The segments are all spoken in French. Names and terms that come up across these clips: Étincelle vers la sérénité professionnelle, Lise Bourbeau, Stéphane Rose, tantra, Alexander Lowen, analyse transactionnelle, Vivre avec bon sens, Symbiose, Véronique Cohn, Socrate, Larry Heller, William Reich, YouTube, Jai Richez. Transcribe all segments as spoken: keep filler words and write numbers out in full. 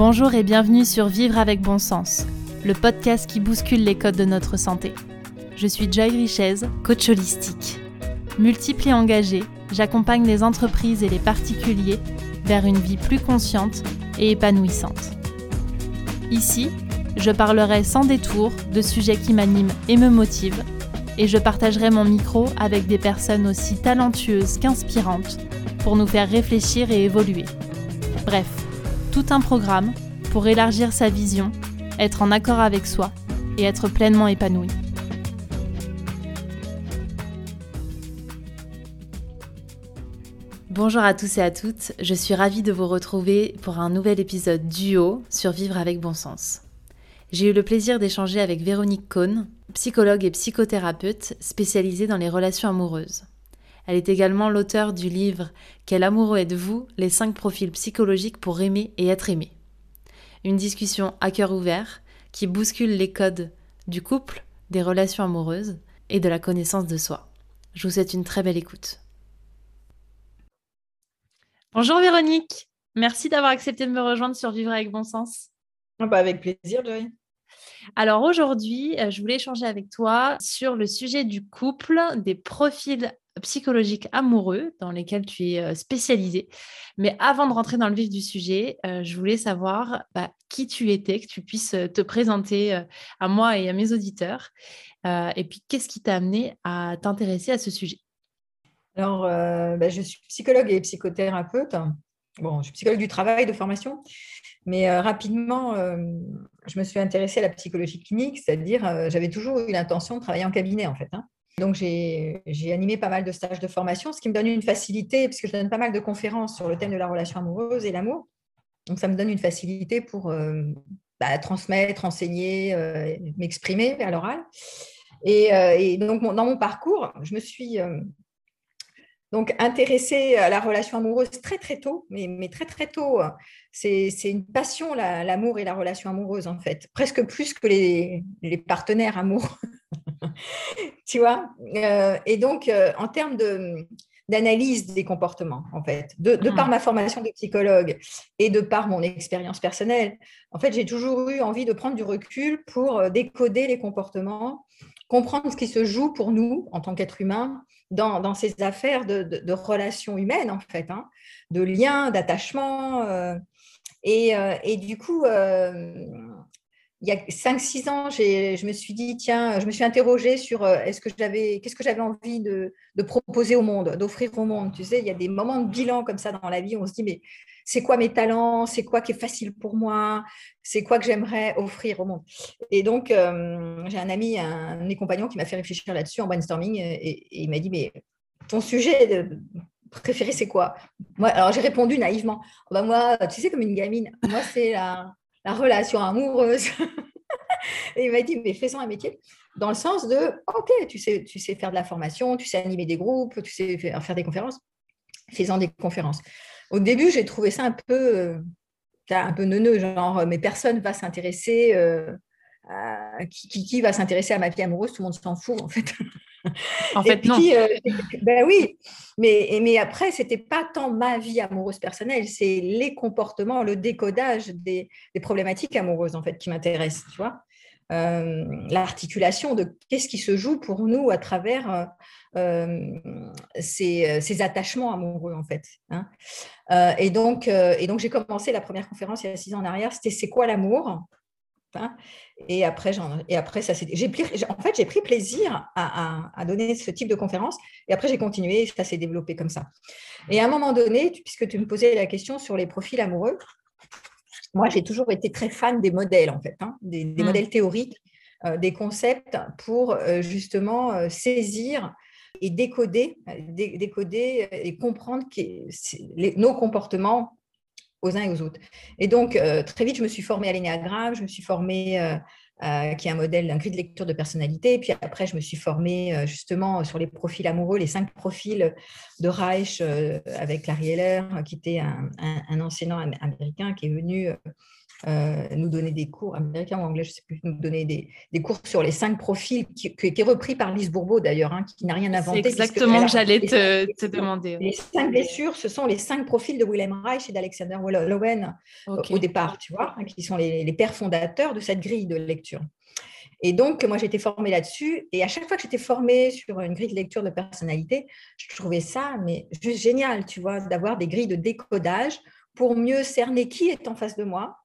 Bonjour et bienvenue sur Vivre avec bon sens, le podcast qui bouscule les codes de notre santé. Je suis Jai Richez, coach holistique. Multiple et engagée, j'accompagne les entreprises et les particuliers vers une vie plus consciente et épanouissante. Ici, je parlerai sans détour de sujets qui m'animent et me motivent, et je partagerai mon micro avec des personnes aussi talentueuses qu'inspirantes pour nous faire réfléchir et évoluer. Bref, tout un programme pour élargir sa vision, être en accord avec soi et être pleinement épanoui. Bonjour à tous et à toutes, je suis ravie de vous retrouver pour un nouvel épisode duo sur Vivre avec bon sens. J'ai eu le plaisir d'échanger avec Véronique Cohn, psychologue et psychothérapeute spécialisée dans les relations amoureuses. Elle est également l'auteure du livre « Quel amoureux êtes-vous ? Les cinq profils psychologiques pour aimer et être aimé ». Une discussion à cœur ouvert qui bouscule les codes du couple, des relations amoureuses et de la connaissance de soi. Je vous souhaite une très belle écoute. Bonjour Véronique, merci d'avoir accepté de me rejoindre sur Vivre avec bon sens. Bah avec plaisir, Joy. Alors aujourd'hui, je voulais échanger avec toi sur le sujet du couple, des profils psychologiques amoureux dans lesquels tu es spécialisée. Mais avant de rentrer dans le vif du sujet, je voulais savoir bah, qui tu étais, que tu puisses te présenter à moi et à mes auditeurs. Et puis, qu'est-ce qui t'a amené à t'intéresser à ce sujet ? Alors, euh, bah, je suis psychologue et psychothérapeute. Bon, je suis psychologue du travail de formation, mais euh, rapidement, euh, je me suis intéressée à la psychologie clinique, c'est-à-dire euh, j'avais toujours eu l'intention de travailler en cabinet en fait. Hein. Donc, j'ai, j'ai animé pas mal de stages de formation, ce qui me donne une facilité, puisque je donne pas mal de conférences sur le thème de la relation amoureuse et l'amour. Donc, ça me donne une facilité pour euh, bah, transmettre, enseigner, euh, m'exprimer à l'oral. Et, euh, et donc, mon, dans mon parcours, je me suis... Euh, Donc, intéressée à la relation amoureuse très, très tôt, mais, mais très, très tôt. C'est, c'est une passion, la, l'amour et la relation amoureuse, en fait. Presque plus que les, les partenaires amoureux, tu vois. Euh, et donc, euh, en termes de, d'analyse des comportements, en fait, de, de par ma formation de psychologue et de par mon expérience personnelle, en fait, j'ai toujours eu envie de prendre du recul pour décoder les comportements, comprendre ce qui se joue pour nous, en tant qu'être humain, Dans, dans ces affaires de, de, de relations humaines, en fait, hein, de liens, d'attachements. Euh, et, euh, et du coup, euh, il y a cinq six ans, j'ai, je me suis dit, tiens, je me suis interrogée sur euh, est-ce que j'avais, qu'est-ce que j'avais envie de, de proposer au monde, d'offrir au monde. Tu sais, il y a des moments de bilan comme ça dans la vie où on se dit, mais c'est quoi mes talents ? C'est quoi qui est facile pour moi ? C'est quoi que j'aimerais offrir au monde ? Et donc, euh, j'ai un ami, un de mes compagnons qui m'a fait réfléchir là-dessus en brainstorming et, et il m'a dit « Mais ton sujet préféré, c'est quoi ?» Moi, alors, j'ai répondu naïvement oh, « ben Moi, tu sais, comme une gamine, moi, c'est la, la relation amoureuse. » Et il m'a dit « Mais fais-en un métier !» Dans le sens de « Ok, tu sais, tu sais faire de la formation, tu sais animer des groupes, tu sais faire, faire des conférences. Fais-en des conférences. » Au début, j'ai trouvé ça un peu, un peu neuneux, genre, mais personne ne va s'intéresser, euh, à, qui, qui, qui va s'intéresser à ma vie amoureuse, tout le monde s'en fout, en fait. En fait, puis, non. Euh, ben oui, mais, mais après, ce n'était pas tant ma vie amoureuse personnelle, c'est les comportements, le décodage des, des problématiques amoureuses, en fait, qui m'intéressent, tu vois. Euh, l'articulation de qu'est-ce qui se joue pour nous à travers euh, ces, ces attachements amoureux en fait. Hein. Euh, et donc, euh, et donc j'ai commencé la première conférence il y a six ans en arrière, c'était c'est quoi l'amour hein. Et après, j'en, et après ça, j'ai, j'ai en fait j'ai pris plaisir à, à, à donner ce type de conférence. Et après j'ai continué, ça s'est développé comme ça. Et à un moment donné, tu, puisque tu me posais la question sur les profils amoureux. Moi, j'ai toujours été très fan des modèles, en fait, hein, des, des mmh. modèles théoriques, euh, des concepts pour euh, justement euh, saisir et décoder, dé- décoder et comprendre les, nos comportements aux uns et aux autres. Et donc, euh, très vite, je me suis formée à l'énéagramme, je me suis formée, euh, euh, qui est un modèle, un guide de lecture de personnalité. Et puis après, je me suis formée euh, justement sur les profils amoureux, les cinq profils de Reich euh, avec Larry Heller, qui était un, un, un enseignant américain qui est venu euh, euh, nous donner des cours américains ou anglais, je ne sais plus, nous donner des, des cours sur les cinq profils, qui, qui est repris par Lise Bourbeau d'ailleurs, hein, qui n'a rien inventé. C'est exactement ce que j'allais te, te demander. Les cinq blessures, ce sont les cinq profils de William Reich et d'Alexander Lowen, okay, au départ, tu vois, hein, qui sont les, les pères fondateurs de cette grille de lecture. Et donc, moi, j'ai été formée là-dessus. Et à chaque fois que j'étais formée sur une grille de lecture de personnalité, je trouvais ça mais juste génial, tu vois, d'avoir des grilles de décodage pour mieux cerner qui est en face de moi.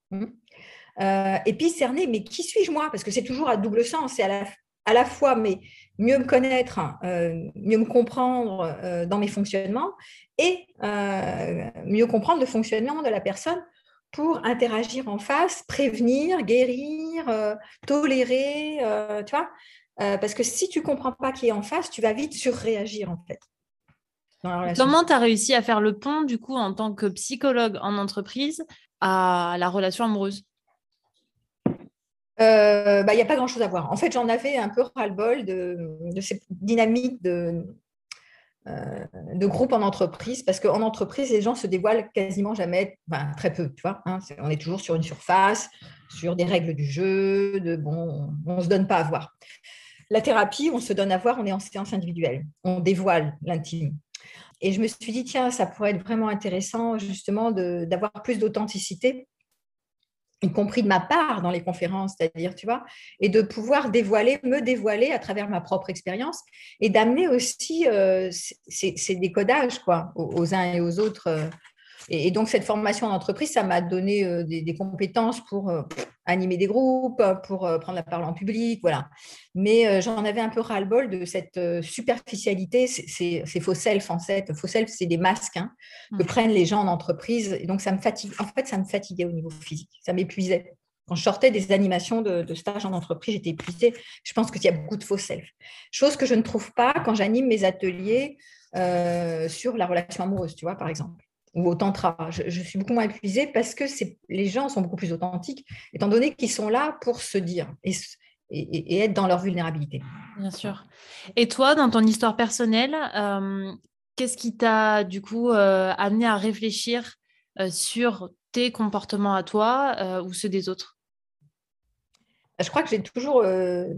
Euh, et puis, cerner, mais qui suis-je moi ? Parce que c'est toujours à double sens. C'est à la, à la fois mais mieux me connaître, euh, mieux me comprendre euh, dans mes fonctionnements et euh, mieux comprendre le fonctionnement de la personne pour interagir en face, prévenir, guérir, euh, tolérer, euh, tu vois, euh, parce que si tu ne comprends pas qui est en face, tu vas vite surréagir en fait. Comment tu as réussi à faire le pont du coup en tant que psychologue en entreprise à la relation amoureuse ? Euh, bah, y a pas grand-chose à voir. En fait, j'en avais un peu ras-le-bol de, de cette dynamique de... de groupe en entreprise, parce qu'en entreprise, les gens se dévoilent quasiment jamais, enfin, très peu, tu vois. Hein, on est toujours sur une surface, sur des règles du jeu, de, bon, on ne se donne pas à voir. La thérapie, on se donne à voir, on est en séance individuelle, on dévoile l'intime. Et je me suis dit, tiens, ça pourrait être vraiment intéressant justement de, d'avoir plus d'authenticité, y compris de ma part dans les conférences, c'est-à-dire, tu vois, et de pouvoir dévoiler, me dévoiler à travers ma propre expérience et d'amener aussi euh, ces, ces décodages, quoi, aux, aux uns et aux autres. Et, et donc, cette formation en entreprise, ça m'a donné euh, des, des compétences pour euh, animer des groupes, pour euh, prendre la parole en public, voilà. Mais euh, j'en avais un peu ras-le-bol de cette euh, superficialité, c'est, c'est, ces faux self, en fait. Faux self, c'est des masques, hein, que mmh. prennent les gens en entreprise. Et donc, ça me fatigue. En fait, ça me fatiguait au niveau physique, ça m'épuisait. Quand je sortais des animations de, de stage en entreprise, j'étais épuisée. Je pense qu'il y a beaucoup de faux self. Chose que je ne trouve pas quand j'anime mes ateliers euh, sur la relation amoureuse, tu vois, par exemple, ou au tantra. Je, je suis beaucoup moins épuisée parce que c'est, les gens sont beaucoup plus authentiques, étant donné qu'ils sont là pour se dire et, et, et être dans leur vulnérabilité. Bien sûr. Et toi, dans ton histoire personnelle, euh, qu'est-ce qui t'a du coup euh, amené à réfléchir euh, sur tes comportements à toi euh, ou ceux des autres ? Je crois que j'ai toujours, euh,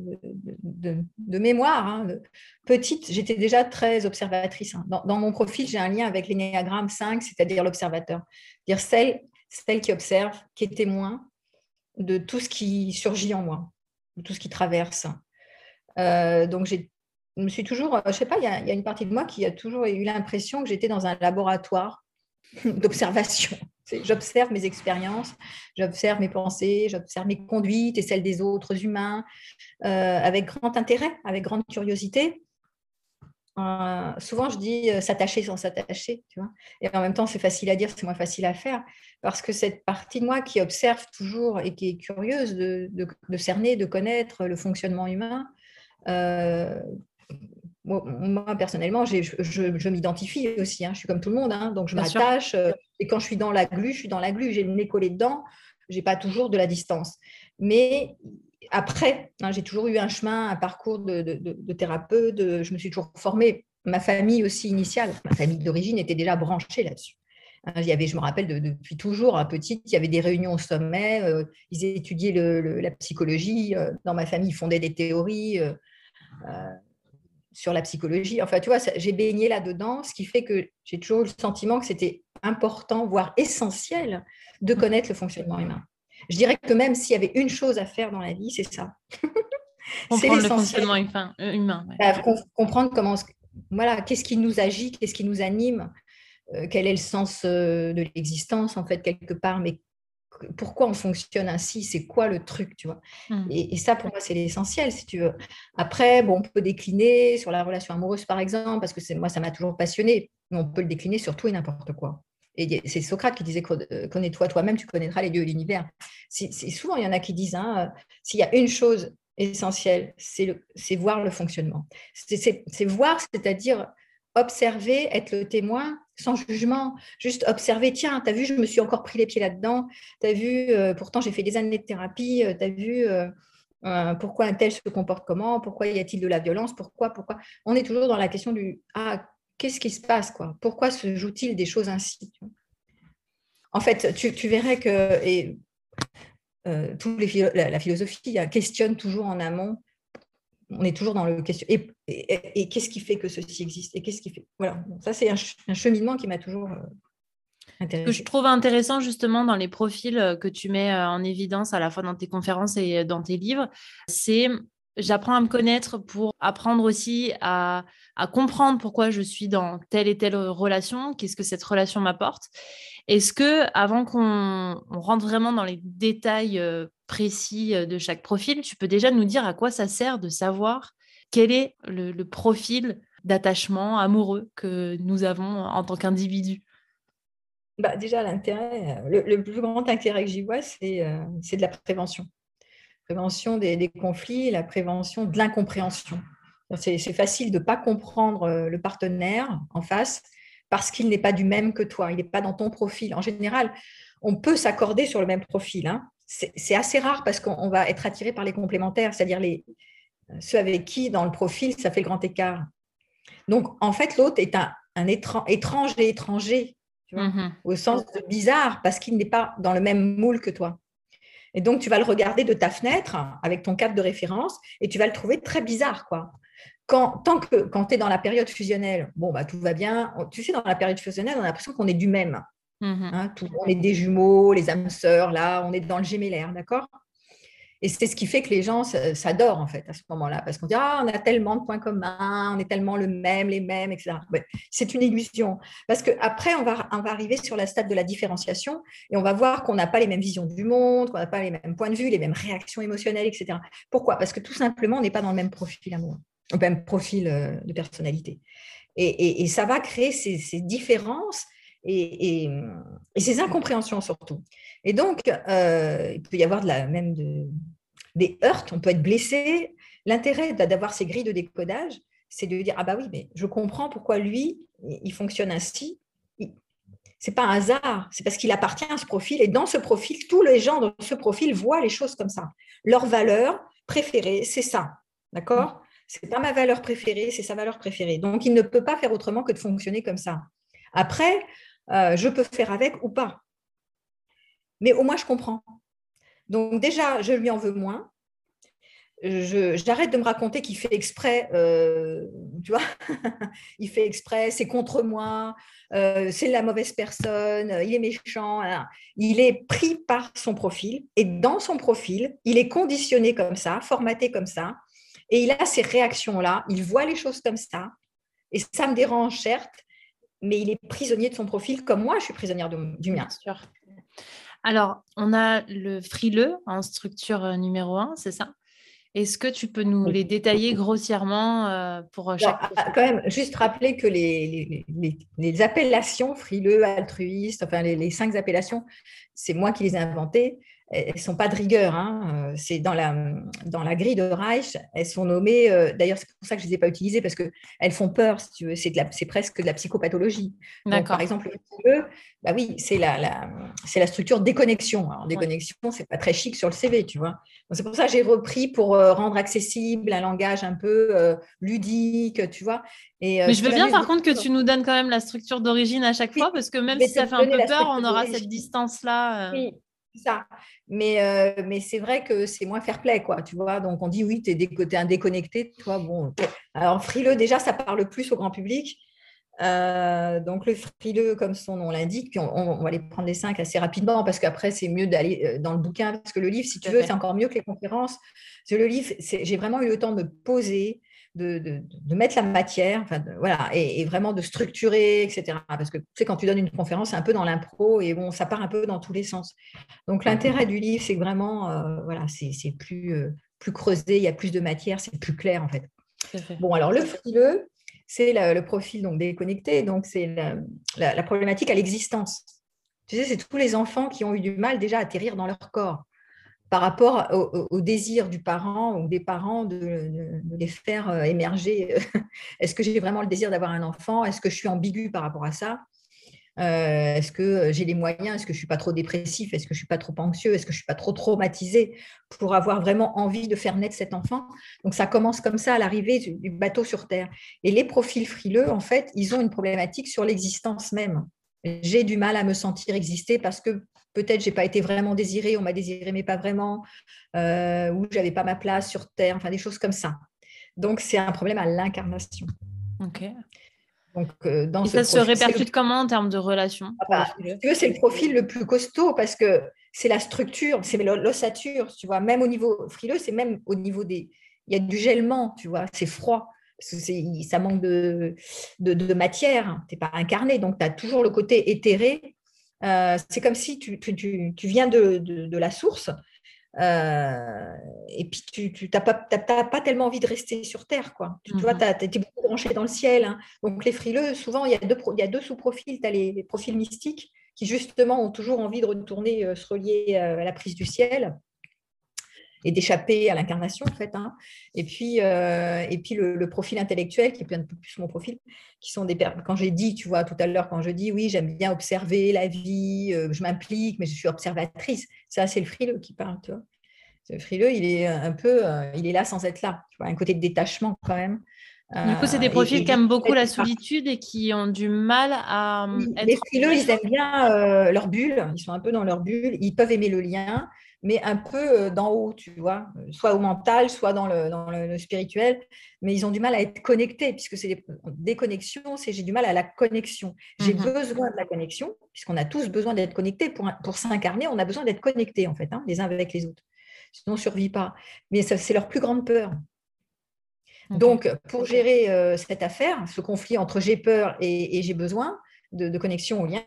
de, de mémoire, hein, de petite, j'étais déjà très observatrice. Hein. Dans, dans mon profil, j'ai un lien avec l'énéagramme cinq, c'est-à-dire l'observateur. C'est-à-dire celle, celle qui observe, qui est témoin de tout ce qui surgit en moi, de tout ce qui traverse. Euh, donc, j'ai, je me suis toujours, je ne sais pas, il y a, y a une partie de moi qui a toujours eu l'impression que j'étais dans un laboratoire d'observation. J'observe mes expériences, j'observe mes pensées, j'observe mes conduites et celles des autres humains euh, avec grand intérêt, avec grande curiosité. Euh, souvent, je dis euh, s'attacher sans s'attacher, tu vois. Et en même temps, c'est facile à dire, c'est moins facile à faire, parce que cette partie de moi qui observe toujours et qui est curieuse de, de, de cerner, de connaître le fonctionnement humain, euh, moi, personnellement, j'ai, je, je, je m'identifie aussi. Hein, je suis comme tout le monde, hein, donc je Bien m'attache. Sûr. Et quand je suis dans la glu, je suis dans la glu. J'ai le nez collé dedans. Je n'ai pas toujours de la distance. Mais après, hein, j'ai toujours eu un chemin, un parcours de, de, de, de thérapeute. De, je me suis toujours formée. Ma famille aussi initiale, ma famille d'origine était déjà branchée là-dessus. Il y avait, je me rappelle, de, de, depuis toujours, hein, petite, il y avait des réunions au sommet. Euh, ils étudiaient le, le, la psychologie. Euh, dans ma famille, ils fondaient des théories. Euh, euh, sur la psychologie, enfin tu vois, ça, j'ai baigné là-dedans, ce qui fait que j'ai toujours eu le sentiment que c'était important, voire essentiel, de connaître le fonctionnement humain. Je dirais que même s'il y avait une chose à faire dans la vie, c'est ça. C'est l'essentiel. Comprendre le fonctionnement humain. humain ouais. Bah, comprendre comment, voilà, qu'est-ce qui nous agit, qu'est-ce qui nous anime, euh, quel est le sens euh, de l'existence en fait quelque part, mais pourquoi on fonctionne ainsi, c'est quoi le truc, tu vois. Mmh. et, et ça, pour moi, c'est l'essentiel, si tu veux. Après, bon, on peut décliner sur la relation amoureuse, par exemple, parce que c'est, moi, ça m'a toujours passionnée, mais on peut le décliner sur tout et n'importe quoi. Et c'est Socrate qui disait « Connais-toi toi-même, tu connaîtras les dieux et l'univers ». C'est, c'est souvent, il y en a qui disent, hein, euh, s'il y a une chose essentielle, c'est, le, c'est voir le fonctionnement. C'est, c'est, c'est voir, c'est-à-dire observer, être le témoin, sans jugement, juste observer, tiens, t'as vu, je me suis encore pris les pieds là-dedans, t'as vu, euh, pourtant j'ai fait des années de thérapie, euh, t'as vu, euh, euh, pourquoi un tel se comporte comment, pourquoi y a-t-il de la violence, pourquoi, pourquoi, on est toujours dans la question du, ah, qu'est-ce qui se passe, quoi, pourquoi se joue-t-il des choses ainsi. En fait, tu, tu verrais que, et euh, tous les, la, la philosophie questionne toujours en amont. On est toujours dans le question. Et, et, et qu'est-ce qui fait que ceci existe? Et qu'est-ce qui fait? Voilà. Ça, c'est un, un cheminement qui m'a toujours intéressée. Ce que je trouve intéressant, justement, dans les profils que tu mets en évidence, à la fois dans tes conférences et dans tes livres, c'est j'apprends à me connaître pour apprendre aussi à, à comprendre pourquoi je suis dans telle et telle relation, qu'est-ce que cette relation m'apporte. Est-ce que, avant qu'on on rentre vraiment dans les détails précis de chaque profil, tu peux déjà nous dire à quoi ça sert de savoir quel est le, le profil d'attachement amoureux que nous avons en tant qu'individu? Bah, déjà, l'intérêt, le, le plus grand intérêt que j'y vois, c'est, euh, c'est de la prévention. Prévention des, des conflits, la prévention de l'incompréhension. C'est, c'est facile de ne pas comprendre le partenaire en face parce qu'il n'est pas du même que toi, il n'est pas dans ton profil. En général, on peut s'accorder sur le même profil, hein. C'est, c'est assez rare parce qu'on va être attiré par les complémentaires, c'est-à-dire les, ceux avec qui, dans le profil, ça fait le grand écart. Donc, en fait, l'autre est un, un étran, étrange et étranger, tu vois, mm-hmm. au sens de bizarre, parce qu'il n'est pas dans le même moule que toi. Et donc, tu vas le regarder de ta fenêtre, avec ton cadre de référence, et tu vas le trouver très bizarre, quoi. Quand, tant que quand tu es dans la période fusionnelle, bon, bah, tout va bien. Tu sais, dans la période fusionnelle, on a l'impression qu'on est du même. Mmh. Hein, tout, on est des jumeaux, les âmes sœurs, là, on est dans le gémellaire, d'accord? Et c'est ce qui fait que les gens s'adorent, en fait, à ce moment-là, parce qu'on dit « Ah, on a tellement de points communs, on est tellement le même, les mêmes, et cetera » Ouais, c'est une illusion, parce qu'après, on va, on va arriver sur la stade de la différenciation et on va voir qu'on n'a pas les mêmes visions du monde, qu'on n'a pas les mêmes points de vue, les mêmes réactions émotionnelles, et cetera. Pourquoi? Parce que tout simplement, on n'est pas dans le même profil amoureux, le même profil de personnalité. Et, et, et ça va créer ces, ces différences Et, et, et ces incompréhensions surtout. Et donc, euh, il peut y avoir de la, même de, des heurts, on peut être blessé. L'intérêt d'avoir ces grilles de décodage, c'est de dire « Ah bah oui, mais je comprends pourquoi lui, il fonctionne ainsi. » Ce n'est pas un hasard, c'est parce qu'il appartient à ce profil. Et dans ce profil, tous les gens dans ce profil voient les choses comme ça. Leur valeur préférée, c'est ça. D'accord ? Ce n'est pas ma valeur préférée, c'est sa valeur préférée. Donc, il ne peut pas faire autrement que de fonctionner comme ça. Après, Euh, je peux faire avec ou pas. Mais au moins, je comprends. Donc déjà, je lui en veux moins. Je, j'arrête de me raconter qu'il fait exprès, euh, tu vois, il fait exprès, c'est contre moi, euh, c'est la mauvaise personne, il est méchant. Voilà. Il est pris par son profil et dans son profil, il est conditionné comme ça, formaté comme ça et il a ces réactions-là, il voit les choses comme ça et ça me dérange, certes, mais il est prisonnier de son profil, comme moi, je suis prisonnière de, du mien. Bien sûr. Alors, on a le frileux en structure numéro un, c'est ça? Est-ce que tu peux nous les détailler grossièrement euh, pour chaque... Alors, quand même, juste rappeler que les, les, les, les appellations frileux, altruiste, enfin, les, les cinq appellations, c'est moi qui les ai inventées. Elles ne sont pas de rigueur, hein. C'est dans la, dans la grille de Reich, elles sont nommées, euh, d'ailleurs c'est pour ça que je ne les ai pas utilisées, parce qu'elles font peur, si tu veux, c'est, de la, c'est presque de la psychopathologie. D'accord. Donc, par exemple, le bah oui, c'est la, la, c'est la structure déconnexion. Alors, déconnexion, ouais. Ce n'est pas très chic sur le C V, tu vois. Donc, c'est pour ça que j'ai repris pour euh, rendre accessible un langage un peu euh, ludique, tu vois. Et, euh, mais je veux bien par contre que tu nous donnes quand même la structure d'origine à chaque oui. fois, parce que même mais si ça fait un peu peur, on aura cette distance-là. Euh... Oui. ça, mais, euh, mais c'est vrai que c'est moins fair play, quoi, tu vois, donc on dit oui, t'es, déco- t'es un déconnecté, toi, bon, alors frileux, déjà, ça parle plus au grand public, euh, donc le frileux, comme son nom l'indique, puis on, on, on va les prendre les cinq assez rapidement, parce qu'après, c'est mieux d'aller dans le bouquin, parce que le livre, si tu veux, c'est encore mieux que les conférences, parce que le livre, c'est, j'ai vraiment eu le temps de me poser, De, de, de mettre la matière, enfin, de, voilà, et, et vraiment de structurer, et cetera. Parce que tu sais, quand tu donnes une conférence, c'est un peu dans l'impro et bon, ça part un peu dans tous les sens. Donc, l'intérêt du livre, c'est vraiment, euh, voilà, c'est, c'est plus, euh, plus creusé, il y a plus de matière, c'est plus clair, en fait. Bon, alors, le frileux, c'est la, le profil donc, déconnecté, donc c'est la, la, la problématique à l'existence. Tu sais, c'est tous les enfants qui ont eu du mal déjà à atterrir dans leur corps, par rapport au, au désir du parent ou des parents de, de, de les faire euh, émerger. Est-ce que j'ai vraiment le désir d'avoir un enfant? Est-ce que je suis ambiguë par rapport à ça? euh, Est-ce que j'ai les moyens? Est-ce que je ne suis pas trop dépressif? Est-ce que je ne suis pas trop anxieux? Est-ce que je ne suis pas trop traumatisée pour avoir vraiment envie de faire naître cet enfant? Donc, ça commence comme ça à l'arrivée du bateau sur Terre. Et les profils frileux, en fait, ils ont une problématique sur l'existence même. J'ai du mal à me sentir exister parce que peut-être j'ai pas été vraiment désirée, on m'a désirée mais pas vraiment, euh, ou j'avais pas ma place sur Terre, enfin des choses comme ça. Donc c'est un problème à l'incarnation. Ok. Donc, euh, dans et ce ça profil, se répercute le... comment en termes de relations? Ah bah, c'est le profil le plus costaud parce que c'est la structure, c'est l'ossature, tu vois. Même au niveau frileux, c'est même au niveau des... Il y a du gèlement, tu vois, c'est froid. Parce que c'est, ça manque de, de, de matière, tu n'es pas incarné, donc tu as toujours le côté éthéré. Euh, c'est comme si tu, tu, tu, tu viens de, de, de la source euh, et puis tu n'as pas, pas tellement envie de rester sur Terre, quoi. Tu, mm-hmm. tu vois, tu es beaucoup branché dans le ciel. Hein. Donc les frileux, souvent, il y a deux, il y a deux sous-profils. Tu as les, les profils mystiques qui, justement, ont toujours envie de retourner, euh, se relier euh, à la prise du ciel. Et d'échapper à l'incarnation, en fait. Hein. Et puis, euh, et puis le, le profil intellectuel, qui est un peu plus mon profil, qui sont des personnes. Quand j'ai dit, tu vois, tout à l'heure, quand je dis, oui, j'aime bien observer la vie, euh, je m'implique, mais je suis observatrice. Ça, c'est le frileux qui parle, tu vois. Le frileux, il est un peu, euh, il est là sans être là. Tu vois, un côté de détachement, quand même. Euh, du coup, c'est des profils et, qui aiment beaucoup la solitude et qui ont du mal à être… Les frileux, ils aiment bien euh, leur bulle. Ils sont un peu dans leur bulle. Ils peuvent aimer le lien, mais un peu d'en haut, tu vois, soit au mental, soit dans le, dans le spirituel, mais ils ont du mal à être connectés, puisque c'est des, des connexions, c'est j'ai du mal à la connexion. J'ai mm-hmm. besoin de la connexion, puisqu'on a tous besoin d'être connectés. Pour, pour s'incarner, on a besoin d'être connectés, en fait, hein, les uns avec les autres. Sinon, on ne survit pas. Mais ça, c'est leur plus grande peur. Okay. Donc, pour gérer euh, cette affaire, ce conflit entre j'ai peur et, et j'ai besoin, De, de connexion au lien,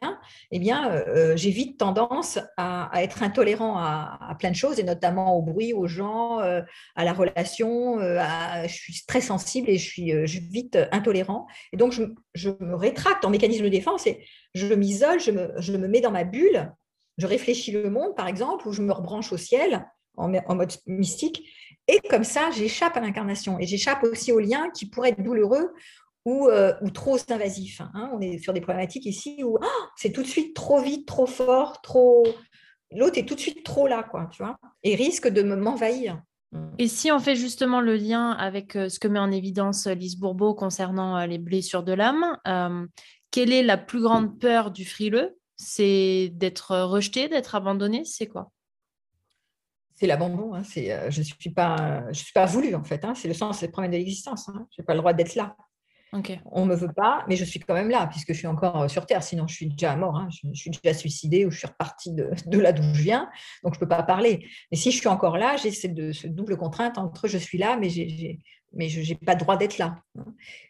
eh bien, euh, j'ai vite tendance à, à être intolérant à, à plein de choses, et notamment au bruit, aux gens, euh, à la relation. Euh, à, je suis très sensible et je suis, euh, je suis vite intolérant. Et donc, je, je me rétracte en mécanisme de défense et je m'isole, je me, je me mets dans ma bulle, je réfléchis le monde, par exemple, ou je me rebranche au ciel en, en mode mystique. Et comme ça, j'échappe à l'incarnation et j'échappe aussi au lien qui pourrait être douloureux Ou, euh, ou trop invasif. Hein. On est sur des problématiques ici où oh, c'est tout de suite trop vite, trop fort, trop... L'autre est tout de suite trop là, quoi, tu vois, et risque de m'envahir. Et si on fait justement le lien avec ce que met en évidence Lise Bourbeau concernant les blessures de l'âme, euh, quelle est la plus grande peur du frileux? C'est d'être rejeté, d'être abandonné, c'est quoi? C'est l'abandon, hein. C'est, euh, je ne suis, euh, suis pas voulu, en fait. Hein. C'est le sens, c'est le problème de l'existence. Hein. Je n'ai pas le droit d'être là. Okay. On ne me veut pas, mais je suis quand même là, puisque je suis encore sur Terre, sinon je suis déjà mort, hein. je, je suis déjà suicidée ou je suis repartie de, de là d'où je viens, donc je ne peux pas parler. Mais si je suis encore là, j'ai cette de, ce double contrainte entre je suis là, mais, j'ai, j'ai, mais je n'ai pas le droit d'être là.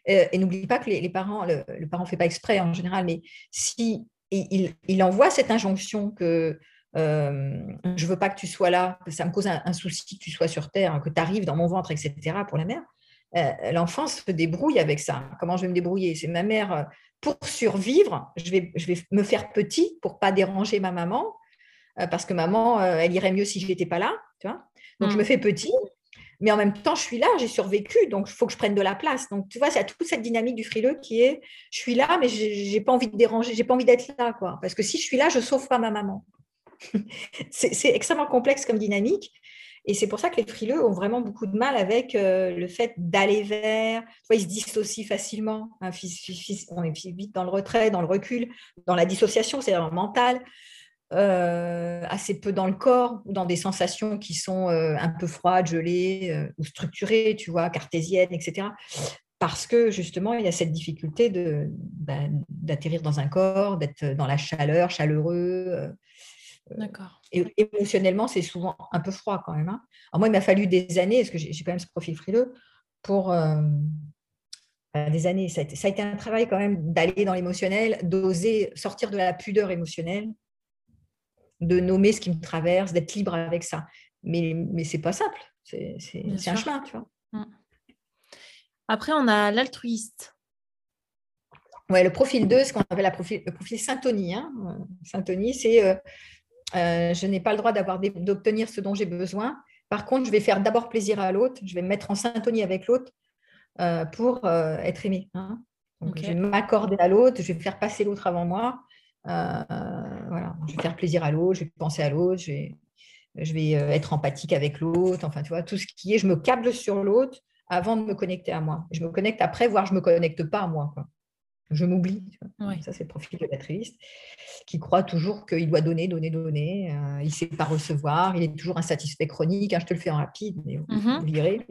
Et, et n'oublie pas que les, les parents, le, le parent ne fait pas exprès en général, mais si, et, il, il envoie cette injonction que euh, je ne veux pas que tu sois là, que ça me cause un, un souci que tu sois sur Terre, que tu arrives dans mon ventre, et cetera, pour la mère. Euh, l'enfant se débrouille avec ça. Comment je vais me débrouiller? C'est ma mère, euh, pour survivre, je vais, je vais me faire petit pour ne pas déranger ma maman, euh, parce que maman, euh, elle irait mieux si je n'étais pas là. Tu vois, donc, mmh. je me fais petit, mais en même temps, je suis là, j'ai survécu, donc il faut que je prenne de la place. Donc, tu vois, c'est à toute cette dynamique du frileux qui est, je suis là, mais je n'ai pas envie de déranger, je n'ai pas envie d'être là, quoi, parce que si je suis là, je ne sauve pas ma maman. c'est, c'est extrêmement complexe comme dynamique. Et c'est pour ça que les frileux ont vraiment beaucoup de mal avec euh, le fait d'aller vers. Tu vois, ils se dissocient facilement. Hein, fils, fils, on est vite dans le retrait, dans le recul, dans la dissociation, c'est-à-dire mentale, euh, assez peu dans le corps, ou dans des sensations qui sont euh, un peu froides, gelées, euh, ou structurées, tu vois, cartésiennes, et cetera. Parce que justement, il y a cette difficulté de, ben, d'atterrir dans un corps, d'être dans la chaleur, chaleureux. Euh, D'accord. Et émotionnellement, c'est souvent un peu froid quand même. Hein. Alors moi, il m'a fallu des années, parce que j'ai, j'ai quand même ce profil frileux, pour euh, des années. Ça a, été, ça a été un travail quand même d'aller dans l'émotionnel, d'oser sortir de la pudeur émotionnelle, de nommer ce qui me traverse, d'être libre avec ça. Mais, mais c'est pas simple. C'est, c'est, c'est un chemin, tu vois. Après, on a l'altruiste. Ouais, le profil deux, ce qu'on appelle la profil, le profil syntonie. Hein. Syntonie, c'est euh, euh, je n'ai pas le droit d'avoir des, d'obtenir ce dont j'ai besoin. Par contre, je vais faire d'abord plaisir à l'autre. Je vais me mettre en syntonie avec l'autre euh, pour euh, être aimé. Hein. Donc, okay. Je vais m'accorder à l'autre. Je vais faire passer l'autre avant moi. Euh, voilà. Je vais faire plaisir à l'autre. Je vais penser à l'autre. Je vais, je vais être empathique avec l'autre. Enfin, tu vois, tout ce qui est, je me câble sur l'autre avant de me connecter à moi. Je me connecte après, voire je ne me connecte pas à moi, quoi. je m'oublie. Oui. Ça, c'est le profil de l'altruiste qui croit toujours qu'il doit donner, donner, donner. Euh, il ne sait pas recevoir. Il est toujours insatisfait chronique. Hein, je te le fais en rapide, mais mm-hmm. vous lirez.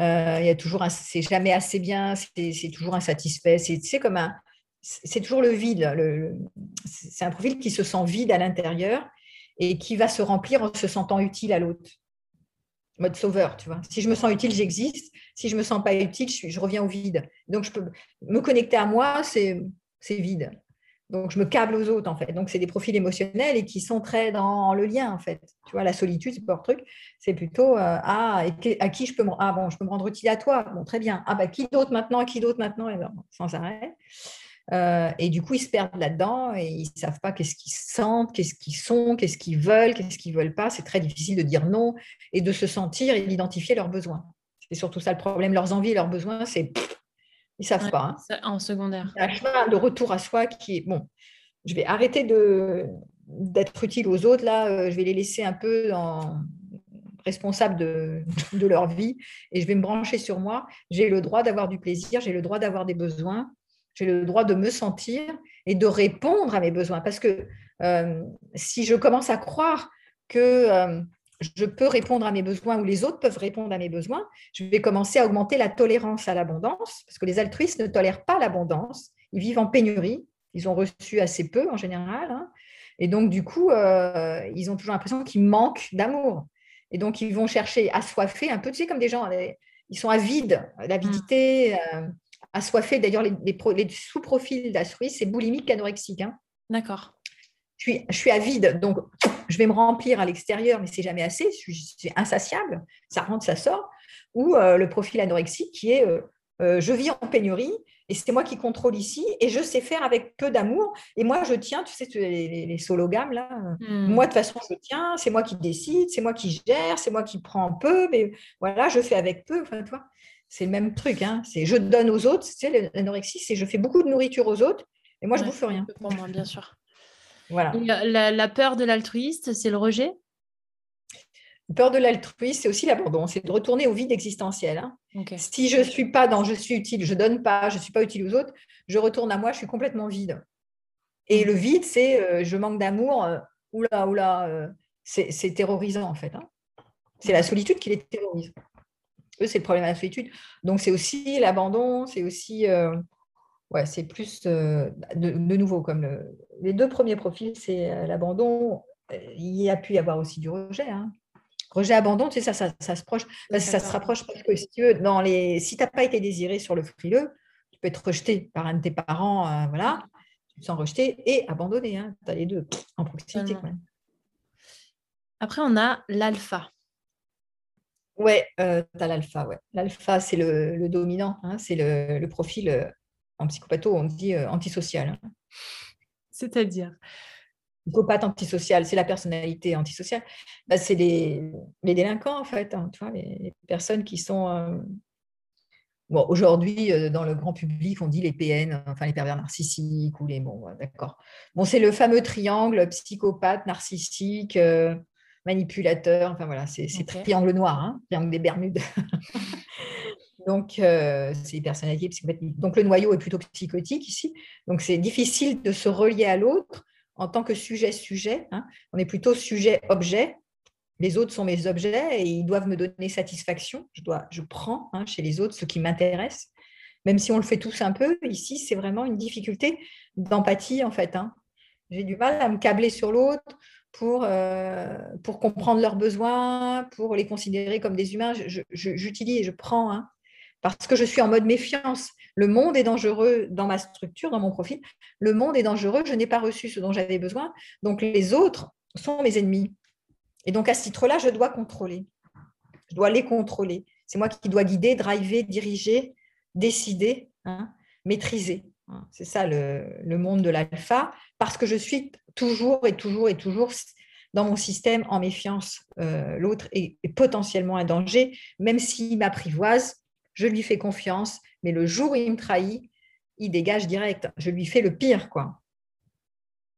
Euh, il y a toujours un, c'est jamais assez bien. C'est, c'est toujours insatisfait. C'est, c'est comme un, c'est toujours le vide. Le, le, c'est un profil qui se sent vide à l'intérieur et qui va se remplir en se sentant utile à l'autre. Mode sauveur, tu vois. Si je me sens utile, j'existe. Si je ne me sens pas utile, je, suis, je reviens au vide. Donc, je peux me connecter à moi, c'est, c'est vide. Donc, je me câble aux autres, en fait. Donc, c'est des profils émotionnels et qui sont très dans le lien, en fait. Tu vois, la solitude, c'est pas leur truc. C'est plutôt, euh, ah, et à qui je peux me, ah, bon, je peux me rendre utile à toi. Bon, très bien. Ah, bah, qui d'autre maintenant, qui d'autre maintenant, et alors, sans arrêt. Euh, et du coup, ils se perdent là-dedans et ils ne savent pas qu'est-ce qu'ils sentent, qu'est-ce qu'ils sont, qu'est-ce qu'ils veulent, qu'est-ce qu'ils ne veulent pas. C'est très difficile de dire non et de se sentir et d'identifier leurs besoins. C'est surtout ça le problème. Leurs envies et leurs besoins, c'est... Pff, ils ne savent ouais, pas. Hein. En secondaire. C'est un chemin de retour à soi qui est... Bon, je vais arrêter de, d'être utile aux autres. Là, je vais les laisser un peu en... responsables de, de leur vie et je vais me brancher sur moi. J'ai le droit d'avoir du plaisir, j'ai le droit d'avoir des besoins. J'ai le droit de me sentir et de répondre à mes besoins. Parce que euh, si je commence à croire que euh, je peux répondre à mes besoins ou les autres peuvent répondre à mes besoins, je vais commencer à augmenter la tolérance à l'abondance. Parce que les altruistes ne tolèrent pas l'abondance. Ils vivent en pénurie. Ils ont reçu assez peu en général. Hein, et donc, du coup, euh, ils ont toujours l'impression qu'ils manquent d'amour. Et donc, ils vont chercher assoiffés, un peu, tu sais, comme des gens, ils sont avides, l'avidité... Euh, assoiffé, d'ailleurs, les, les, les sous-profils d'altruisme, c'est boulimique, anorexique. Hein. D'accord. Je suis, je suis avide, donc je vais me remplir à l'extérieur, mais c'est jamais assez, je suis, c'est insatiable, ça rentre, ça sort. Ou euh, le profil anorexique qui est euh, euh, je vis en pénurie et c'est moi qui contrôle ici et je sais faire avec peu d'amour. Et moi, je tiens, tu sais, les, les, les sologames, là, hmm. moi, de toute façon, je tiens, c'est moi qui décide, c'est moi qui gère, c'est moi qui prends peu, mais voilà, je fais avec peu, enfin, tu vois. C'est le même truc, hein. C'est je donne aux autres. Tu sais, l'anorexie, c'est je fais beaucoup de nourriture aux autres et moi, ouais, je ne bouffe rien. Pour moi, bien sûr. Voilà. La, la peur de l'altruiste, c'est le rejet ? La peur de l'altruiste, c'est aussi l'abandon. C'est de retourner au vide existentiel. Hein. Okay. Si je ne suis pas dans « je suis utile »,« je ne donne pas »,« je ne suis pas utile aux autres », je retourne à moi, je suis complètement vide. Et le vide, c'est euh, « je manque d'amour euh, »,« oula, oula euh, », c'est terrorisant en fait. Hein. C'est la solitude qui les terrorise. Eux, c'est le problème de la solitude. Donc, c'est aussi l'abandon, c'est aussi... Euh, ouais, c'est plus euh, de, de nouveau. Comme le, les deux premiers profils, c'est euh, l'abandon. Il a pu y avoir aussi du rejet. Hein. Rejet, abandon, tu sais, ça, ça, ça, se, proche, ça se rapproche parce que si tu veux, dans les, si tu n'as pas été désiré sur le frileux, tu peux être rejeté par un de tes parents, euh, voilà, tu te sens rejeté et abandonné. Hein. Tu as les deux en proximité. Quand même. Après, on a l'alpha. Oui, euh, tu as l'alpha. Ouais. L'alpha, c'est le, le dominant. Hein, c'est le, le profil, euh, en psychopatho, on dit euh, antisocial. Hein. C'est-à-dire psychopathe antisocial, c'est la personnalité antisociale. Bah, c'est les, les délinquants, en fait. Hein, tu vois, les, les personnes qui sont… Euh... Bon, aujourd'hui, euh, dans le grand public, on dit les P N, enfin les pervers narcissiques ou les… Bon, ouais, d'accord. Bon, c'est le fameux triangle psychopathe, narcissique… Euh... manipulateur, enfin voilà, c'est, c'est okay. Triangle noir, hein, triangle des Bermudes. Donc, euh, c'est personnalité psychopathique. Donc, le noyau est plutôt psychotique ici. Donc, c'est difficile de se relier à l'autre en tant que sujet-sujet. Hein. On est plutôt sujet-objet. Les autres sont mes objets et ils doivent me donner satisfaction. Je, dois, je prends hein, chez les autres ce qui m'intéresse. Même si on le fait tous un peu, ici, c'est vraiment une difficulté d'empathie, en fait. Hein. J'ai du mal à me câbler sur l'autre. Pour, euh, pour comprendre leurs besoins, pour les considérer comme des humains. Je, je, j'utilise et je prends, hein, parce que je suis en mode méfiance. Le monde est dangereux dans ma structure, dans mon profil. Le monde est dangereux, je n'ai pas reçu ce dont j'avais besoin. Donc, les autres sont mes ennemis. Et donc, à ce titre-là, je dois contrôler. Je dois les contrôler. C'est moi qui dois guider, driver, diriger, décider, hein, maîtriser. C'est ça le, le monde de l'alpha, parce que je suis toujours et toujours et toujours dans mon système en méfiance. Euh, l'autre est, est potentiellement un danger, même s'il m'apprivoise, je lui fais confiance, mais le jour où il me trahit, il dégage direct. Je lui fais le pire, quoi.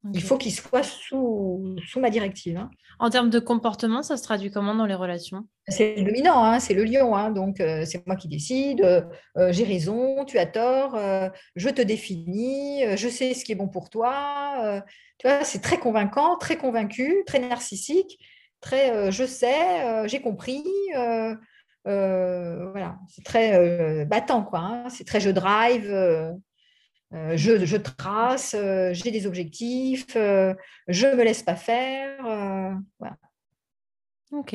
Okay. Il faut qu'il soit sous, sous ma directive. Hein. En termes de comportement, ça se traduit comment dans les relations? C'est le dominant, hein, c'est le lion. Hein, donc, euh, c'est moi qui décide. Euh, j'ai raison, tu as tort. Euh, je te définis. Euh, je sais ce qui est bon pour toi. Euh, tu vois, c'est très convaincant, très convaincu, très narcissique. Très euh, je sais, euh, j'ai compris. Euh, euh, voilà, c'est très euh, battant, quoi. Hein, c'est très je drive. Euh, Euh, je, je trace, euh, j'ai des objectifs, euh, je ne me laisse pas faire. Euh, voilà. Ok.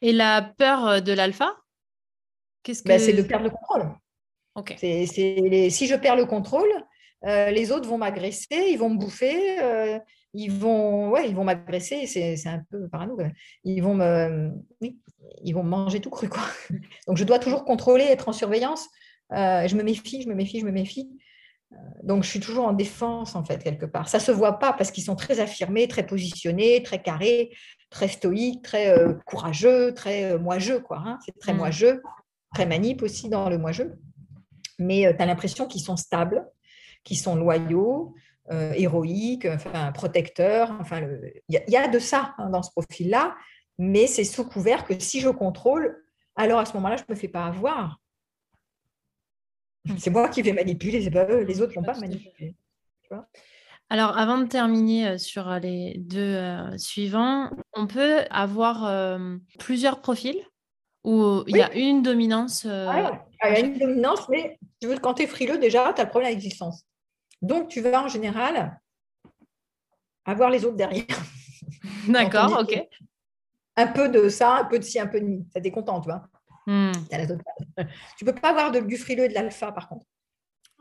Et la peur de l'alpha, qu'est-ce que... ben, c'est de perdre le contrôle. Okay. C'est, c'est les... Si je perds le contrôle, euh, les autres vont m'agresser, ils vont me bouffer, euh, ils vont, ouais, ils vont m'agresser, c'est, c'est un peu parano. Ils vont me, ils vont me manger tout cru, quoi. Donc, je dois toujours contrôler, être en surveillance. Euh, je me méfie, je me méfie, je me méfie. Donc, je suis toujours en défense, en fait, quelque part. Ça ne se voit pas parce qu'ils sont très affirmés, très positionnés, très carrés, très stoïques, très euh, courageux, très euh, moi-je, quoi. Hein. C'est très moi-je, très manip aussi dans le moi-je. Mais euh, tu as l'impression qu'ils sont stables, qu'ils sont loyaux, euh, héroïques, enfin, protecteurs. Enfin, le... y, y a de ça, hein, dans ce profil-là, mais c'est sous couvert que si je contrôle, alors à ce moment-là, je ne me fais pas avoir. C'est moi qui vais manipuler, c'est pas eux, les autres ne vont pas manipuler. Tu vois ? Alors, avant de terminer sur les deux euh, suivants, on peut avoir euh, plusieurs profils où il oui. y a une dominance. Euh, ah, il y a une dominance, mais tu veux, quand tu es frileux, déjà, tu as le problème à l'existence. Donc, tu vas en général avoir les autres derrière. D'accord, ok. Un peu de ça, un peu de ci, un peu de mi. Ça décontente, tu vois. Hmm. Tu ne peux pas avoir de, du frileux et de l'alpha, par contre.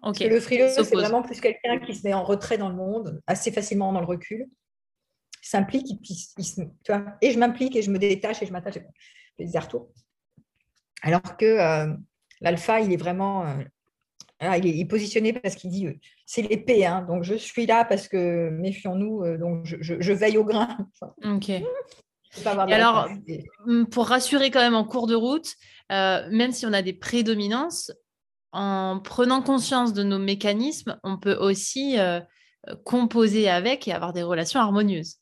Okay. Le frileux, c'est vraiment plus quelqu'un qui se met en retrait dans le monde, assez facilement dans le recul, s'implique, il, il, il se, tu vois, et je m'implique et je me détache et je m'attache, je fais des retours. Alors que euh, l'alpha, il est vraiment euh, là, il, est, il est positionné parce qu'il dit euh, c'est l'épée, hein, donc je suis là parce que méfions-nous, euh, donc je, je, je veille au grain. Ok. Et alors, pour rassurer quand même en cours de route, euh, même si on a des prédominances, en prenant conscience de nos mécanismes, on peut aussi euh, composer avec et avoir des relations harmonieuses.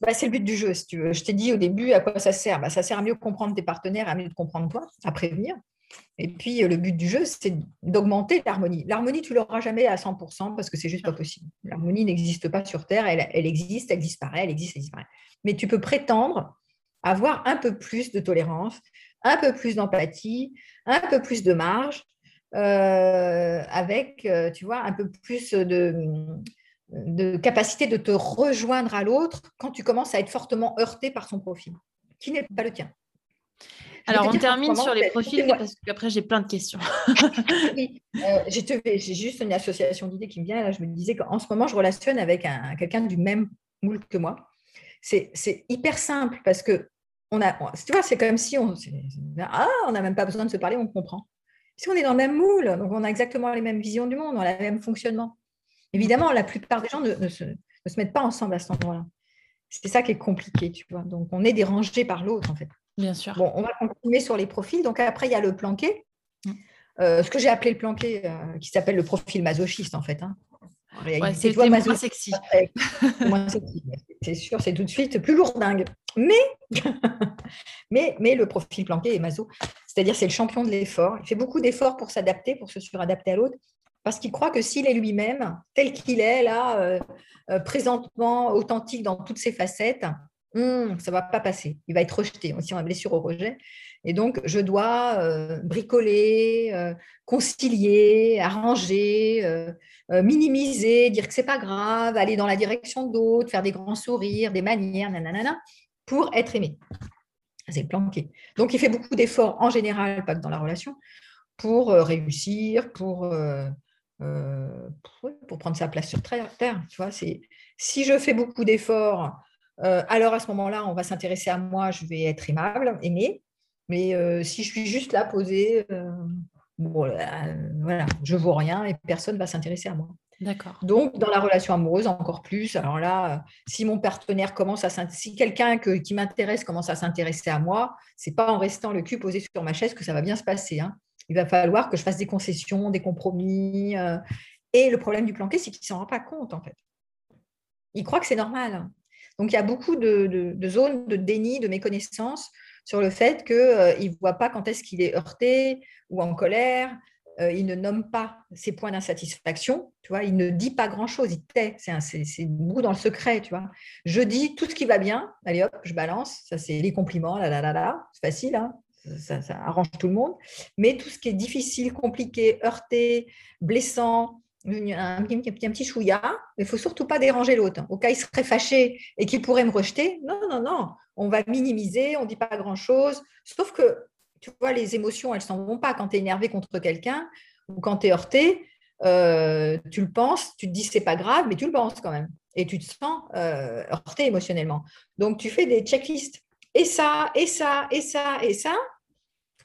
Bah, c'est le but du jeu, si tu veux. Je t'ai dit au début à quoi ça sert. Bah, ça sert à mieux comprendre tes partenaires, à mieux te comprendre toi, à prévenir. Et puis, le but du jeu, c'est d'augmenter l'harmonie. L'harmonie, tu ne l'auras jamais à cent pour cent parce que c'est juste pas possible. L'harmonie n'existe pas sur Terre, elle, elle existe, elle disparaît, elle existe, elle disparaît. Mais tu peux prétendre avoir un peu plus de tolérance, un peu plus d'empathie, un peu plus de marge, euh, avec, tu vois, un peu plus de, de capacité de te rejoindre à l'autre quand tu commences à être fortement heurté par son profil, qui n'est pas le tien. Alors, on termine sur les profils parce qu'après, j'ai plein de questions. Oui, euh, j'ai, te, j'ai juste une association d'idées qui me vient. Là, je me disais qu'en ce moment, je relationne avec un, quelqu'un du même moule que moi. C'est, c'est hyper simple parce que, on a, tu vois, c'est comme si on ah, on n'a même pas besoin de se parler, on comprend. Si on est dans le même moule, donc on a exactement les mêmes visions du monde, on a le même fonctionnement. Évidemment, la plupart des gens ne, ne, se, ne se mettent pas ensemble à cet endroit-là. C'est ça qui est compliqué, tu vois. Donc, on est dérangé par l'autre, en fait. Bien sûr. Bon, on va continuer sur les profils. Donc, après, il y a le planqué. Euh, ce que j'ai appelé le planqué, euh, qui s'appelle le profil masochiste, en fait. Hein. En réalité, ouais, c'est, c'est toi, moins sexy. C'est moins sexy. C'est sûr, c'est tout de suite plus lourdingue. Mais, mais, mais le profil planqué est maso. C'est-à-dire, c'est le champion de l'effort. Il fait beaucoup d'efforts pour s'adapter, pour se suradapter à l'autre. Parce qu'il croit que s'il est lui-même, tel qu'il est, là, euh, euh, présentement, authentique dans toutes ses facettes, hum, ça ne va pas passer. Il va être rejeté. Aussi, on a blessure au rejet. Et donc, je dois euh, bricoler, euh, concilier, arranger, euh, euh, minimiser, dire que ce n'est pas grave, aller dans la direction d'autres, faire des grands sourires, des manières, nanana, pour être aimé. C'est planqué. Donc, il fait beaucoup d'efforts en général, pas que dans la relation, pour euh, réussir, pour... Euh, Euh, pour, pour prendre sa place sur terre, terre tu vois, c'est, si je fais beaucoup d'efforts, euh, alors à ce moment-là on va s'intéresser à moi, je vais être aimable, aimée, mais euh, si je suis juste là posée, euh, bon, euh, voilà, je ne vaux rien et personne ne va s'intéresser à moi. D'accord. Donc dans la relation amoureuse encore plus, alors là, si mon partenaire commence à si quelqu'un que, qui m'intéresse commence à s'intéresser à moi, c'est pas en restant le cul posé sur ma chaise que ça va bien se passer, hein. Il va falloir que je fasse des concessions, des compromis. Euh, et le problème du planqué, c'est qu'il ne s'en rend pas compte, en fait. ils croient que c'est normal. Donc, il y a beaucoup de, de, de zones de déni, de méconnaissance sur le fait qu'ils euh, ne voient pas quand est-ce qu'il est heurté ou en colère. Euh, il ne nomme pas ses points d'insatisfaction. Tu vois, il ne dit pas grand-chose. Il tait. C'est, un, c'est, c'est beaucoup dans le secret. Tu vois. Je dis tout ce qui va bien. Allez hop, je balance. Ça, c'est les compliments. Là, là, là, là. C'est facile, hein. Ça, ça arrange tout le monde, mais tout ce qui est difficile, compliqué, heurté, blessant, un, un, un petit chouïa, il ne faut surtout pas déranger l'autre. Au cas où il serait fâché et qu'il pourrait me rejeter, non, non, non, on va minimiser, on ne dit pas grand-chose, sauf que, tu vois, les émotions, elles ne s'en vont pas. Quand tu es énervé contre quelqu'un ou quand tu es heurté, euh, tu le penses, tu te dis c'est pas grave, mais tu le penses quand même et tu te sens euh, heurté émotionnellement. Donc, tu fais des checklists. Et ça, et ça, et ça, et ça,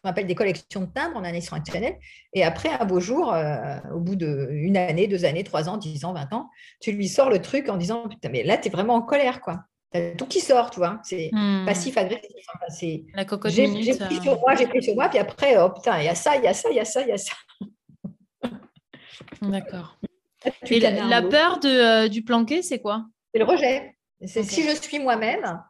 on appelle des collections de timbres en analyse transactionnelle. Et après, un beau jour, euh, au bout d'une année, deux années, trois ans, dix ans, vingt ans, tu lui sors le truc en disant « Putain, mais là, tu es vraiment en colère, quoi. » Tu as tout qui sort, tu vois. C'est mmh. passif, agressif. Enfin, c'est... La cocotte j'ai, minute. J'ai pris sur moi, j'ai pris sur moi, puis après, oh putain, il y a ça, il y a ça, il y a ça, il y a ça. D'accord. Et la, la peur de, euh, du planqué, c'est quoi? C'est le rejet. C'est okay. Si je suis moi-même…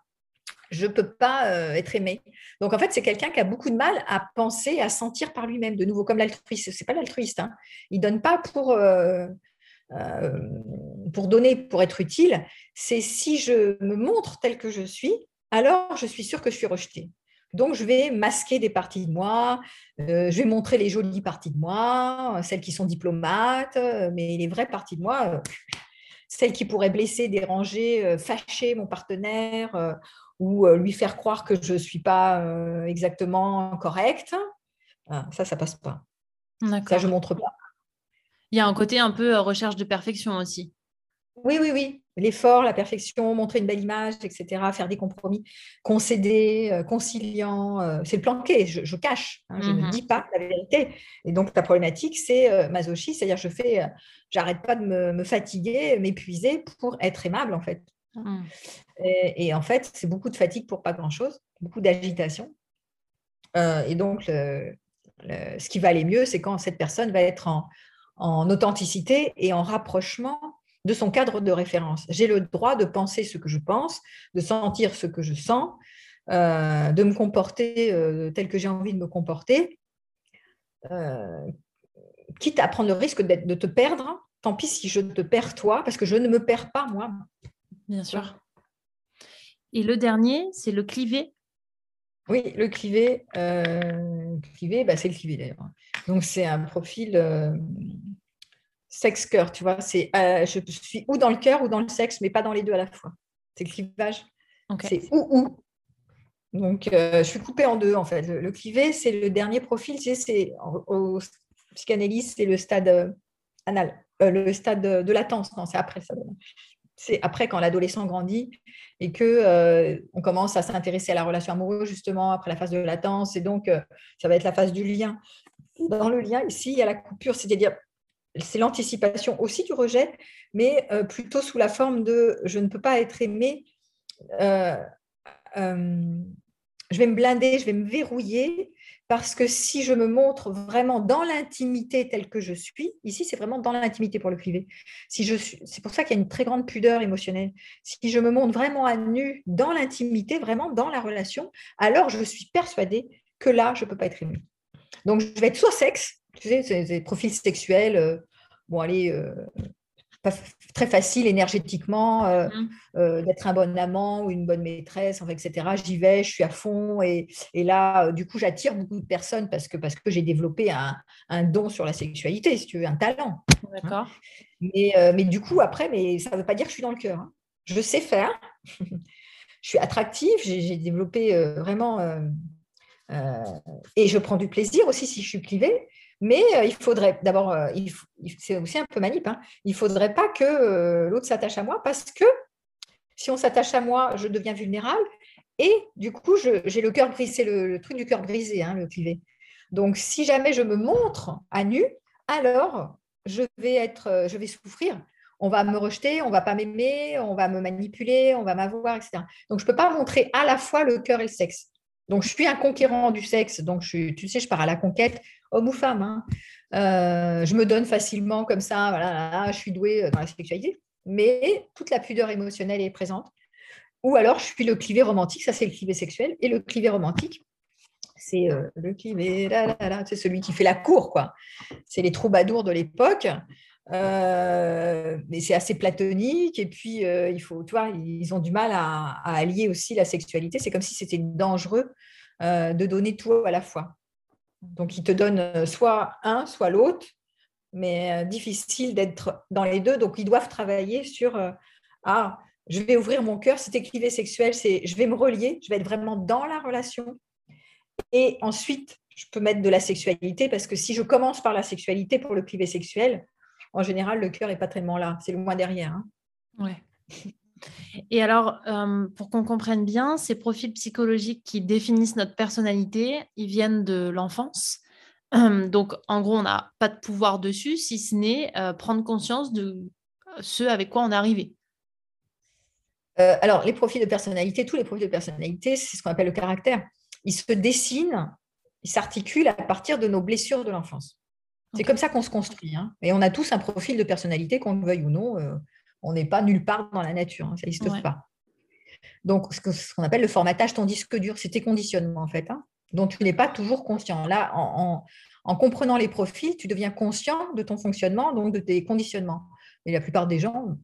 je ne peux pas euh, être aimé. Donc, en fait, c'est quelqu'un qui a beaucoup de mal à penser, à sentir par lui-même, de nouveau, comme l'altruiste. Ce n'est pas l'altruiste. Hein. Il ne donne pas pour, euh, euh, pour donner, pour être utile. C'est si je me montre tel que je suis, alors je suis sûre que je suis rejetée. Donc, je vais masquer des parties de moi, euh, je vais montrer les jolies parties de moi, celles qui sont diplomates, mais les vraies parties de moi, euh, celles qui pourraient blesser, déranger, euh, fâcher mon partenaire, euh, ou lui faire croire que je ne suis pas euh, exactement correcte, ah, ça, ça ne passe pas. D'accord. Ça, je ne montre pas. Il y a un côté un peu euh, recherche de perfection aussi. Oui, oui, oui. L'effort, la perfection, montrer une belle image, et cetera, faire des compromis, concéder, euh, conciliant. Euh, c'est le planqué, je, je cache, hein, je mm-hmm. ne dis pas la vérité. Et donc, ta problématique, c'est euh, masochisme, c'est-à-dire je fais, euh, j'arrête pas de me, me fatiguer, m'épuiser pour être aimable, en fait. Hum. Et, et en fait, c'est beaucoup de fatigue pour pas grand-chose, beaucoup d'agitation. Euh, et donc, le, le, ce qui va aller mieux, c'est quand cette personne va être en, en authenticité et en rapprochement de son cadre de référence. J'ai le droit de penser ce que je pense, de sentir ce que je sens, euh, de me comporter euh, tel que j'ai envie de me comporter, euh, quitte à prendre le risque d'être, de te perdre. Tant pis si je te perds toi, parce que je ne me perds pas moi. Bien sûr. Et le dernier, c'est le clivé. Oui, le clivé, euh, clivé bah c'est le clivé d'ailleurs. Donc, c'est un profil euh, sexe-cœur, tu vois. C'est, euh, je suis ou dans le cœur ou dans le sexe, mais pas dans les deux à la fois. C'est le clivage. Okay. C'est ou-ou. Donc, euh, je suis coupée en deux, en fait. Le, le clivé, c'est le dernier profil. C'est, c'est, au, au psychanalyse, c'est le stade euh, anal, euh, le stade euh, de latence. Non, c'est après ça. C'est après, quand l'adolescent grandit et qu'on euh, commence à s'intéresser à la relation amoureuse, justement, après la phase de latence. Et donc, euh, ça va être la phase du lien. Dans le lien, ici, il y a la coupure. C'est-à-dire, c'est l'anticipation aussi du rejet, mais euh, plutôt sous la forme de « je ne peux pas être aimée euh, », euh, je vais me blinder, je vais me verrouiller, parce que si je me montre vraiment dans l'intimité telle que je suis, ici, c'est vraiment dans l'intimité pour le clivé. Si je suis, c'est pour ça qu'il y a une très grande pudeur émotionnelle. Si je me montre vraiment à nu, dans l'intimité, vraiment dans la relation, alors je suis persuadée que là, je ne peux pas être aimée. Donc, je vais être soit sexe, tu sais, c'est des profils sexuels, euh, bon, allez… Euh, pas très facile énergétiquement euh, mmh. euh, d'être un bon amant ou une bonne maîtresse, et cetera. J'y vais, je suis à fond et, et là, euh, du coup, j'attire beaucoup de personnes parce que, parce que j'ai développé un, un don sur la sexualité, si tu veux, un talent. D'accord. Mais, euh, mais du coup, après, mais ça ne veut pas dire que je suis dans le cœur. Hein. Je sais faire, je suis attractive, j'ai, j'ai développé euh, vraiment… Euh, euh, et je prends du plaisir aussi si je suis clivée. Mais euh, il faudrait, d'abord, euh, il faut, c'est aussi un peu manip, hein, il ne faudrait pas que euh, l'autre s'attache à moi parce que si on s'attache à moi, je deviens vulnérable et du coup, je, j'ai le cœur brisé, c'est le, le truc du cœur brisé, hein, le clivé. Donc, si jamais je me montre à nu, alors je vais, être, je vais souffrir. On va me rejeter, on ne va pas m'aimer, on va me manipuler, on va m'avoir, et cetera. Donc, je ne peux pas montrer à la fois le cœur et le sexe. Donc, je suis un conquérant du sexe. Donc, je suis, tu sais, je pars à la conquête, homme ou femme. Hein. Euh, je me donne facilement comme ça. Voilà, là, là, je suis douée dans la sexualité. mais toute la pudeur émotionnelle est présente. Ou alors, je suis le clivé romantique, ça c'est le clivé sexuel. Et le clivé romantique, c'est euh, le clivé, là, là, là, c'est celui qui fait la cour, quoi. C'est les troubadours de l'époque. Euh, mais c'est assez platonique et puis euh, il faut, tu vois, ils ont du mal à, à allier aussi la sexualité. C'est comme si c'était dangereux euh, de donner tout à la fois. Donc ils te donnent soit un, soit l'autre, mais euh, difficile d'être dans les deux. Donc ils doivent travailler sur euh, ah, je vais ouvrir mon cœur. Cet éclivé sexuel, c'est je vais me relier, je vais être vraiment dans la relation. Et ensuite, je peux mettre de la sexualité parce que si je commence par la sexualité pour le clivé sexuel. En général, le cœur n'est pas tellement là, c'est loin derrière. Hein. Ouais. Et alors, euh, pour qu'on comprenne bien, ces profils psychologiques qui définissent notre personnalité, ils viennent de l'enfance. Euh, donc, en gros, on n'a pas de pouvoir dessus, si ce n'est euh, prendre conscience de ce avec quoi on est arrivé. Euh, alors, les profils de personnalité, tous les profils de personnalité, c'est ce qu'on appelle le caractère. Ils se dessinent, ils s'articulent à partir de nos blessures de l'enfance. C'est okay. Comme ça qu'on se construit. Hein. Et on a tous un profil de personnalité, qu'on le veuille ou non. Euh, on n'est pas nulle part dans la nature. Hein, ça n'existe ouais. pas. Donc, ce, que, ce qu'on appelle le formatage, ton disque dur, c'est tes conditionnements, en fait, hein, dont tu n'es pas toujours conscient. Là, en, en, en comprenant les profils, tu deviens conscient de ton fonctionnement, donc de tes conditionnements. Et la plupart des gens,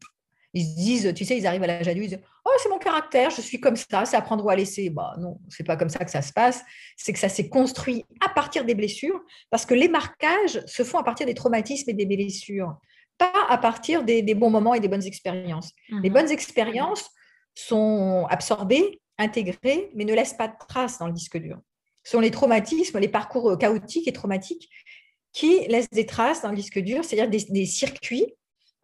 ils se disent, tu sais, ils arrivent à l'âge adulte, ils disent « Oh, c'est mon caractère, je suis comme ça, c'est à prendre ou à laisser. » Bah non, ce n'est pas comme ça que ça se passe. C'est que ça s'est construit à partir des blessures parce que les marquages se font à partir des traumatismes et des blessures, pas à partir des, des bons moments et des bonnes expériences. Mmh. Les bonnes expériences sont absorbées, intégrées, mais ne laissent pas de traces dans le disque dur. Ce sont les traumatismes, les parcours chaotiques et traumatiques qui laissent des traces dans le disque dur, c'est-à-dire des, des circuits,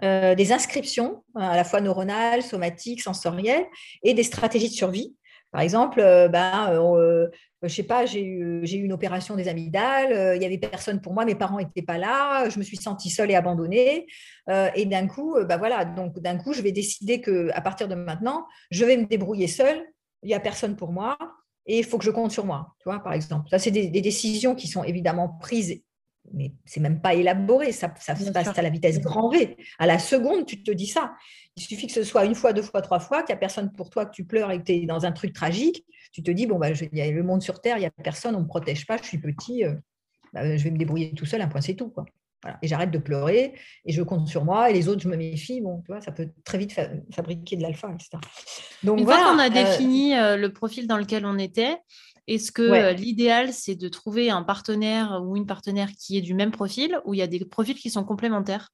Euh, des inscriptions à la fois neuronales, somatiques, sensorielles et des stratégies de survie. Par exemple, euh, ben, euh, je sais pas, j'ai eu, j'ai eu une opération des amygdales, euh, il n'y avait personne pour moi, mes parents n'étaient pas là, je me suis sentie seule et abandonnée. Euh, et d'un coup, ben voilà, donc d'un coup, je vais décider qu'à partir de maintenant, je vais me débrouiller seule, il n'y a personne pour moi et il faut que je compte sur moi, tu vois, par exemple. Ça, c'est des, des décisions qui sont évidemment prises. Mais c'est même pas élaboré, ça, ça se passe à la vitesse grand V. À la seconde, tu te dis ça. Il suffit que ce soit une fois, deux fois, trois fois, qu'il n'y a personne pour toi, que tu pleures et que tu es dans un truc tragique. Tu te dis, bon, bah, je, y a le monde sur Terre, il n'y a personne, on ne me protège pas, je suis petit, euh, bah, je vais me débrouiller tout seul, un point, c'est tout. Quoi. Voilà. Et j'arrête de pleurer, et je compte sur moi, et les autres, je me méfie. Bon, tu vois, ça peut très vite fa- fabriquer de l'alpha, et cetera. Donc, une voilà, fois qu'on a euh, défini euh, le profil dans lequel on était, est-ce que ouais. l'idéal, c'est de trouver un partenaire ou une partenaire qui est du même profil ou il y a des profils qui sont complémentaires?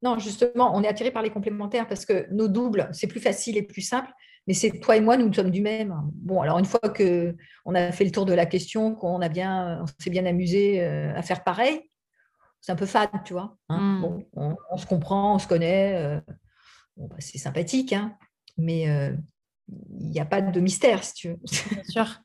Non, justement, on est attiré par les complémentaires parce que nos doubles, c'est plus facile et plus simple, mais c'est toi et moi, nous sommes du même. Bon, alors une fois qu'on a fait le tour de la question, qu'on a bien, on s'est bien amusé à faire pareil, c'est un peu fade, tu vois. Hein mm. Bon, on, on se comprend, on se connaît, euh, bon, bah, c'est sympathique, hein, mais... Euh, il n'y a pas de mystère, si tu veux. Bien sûr.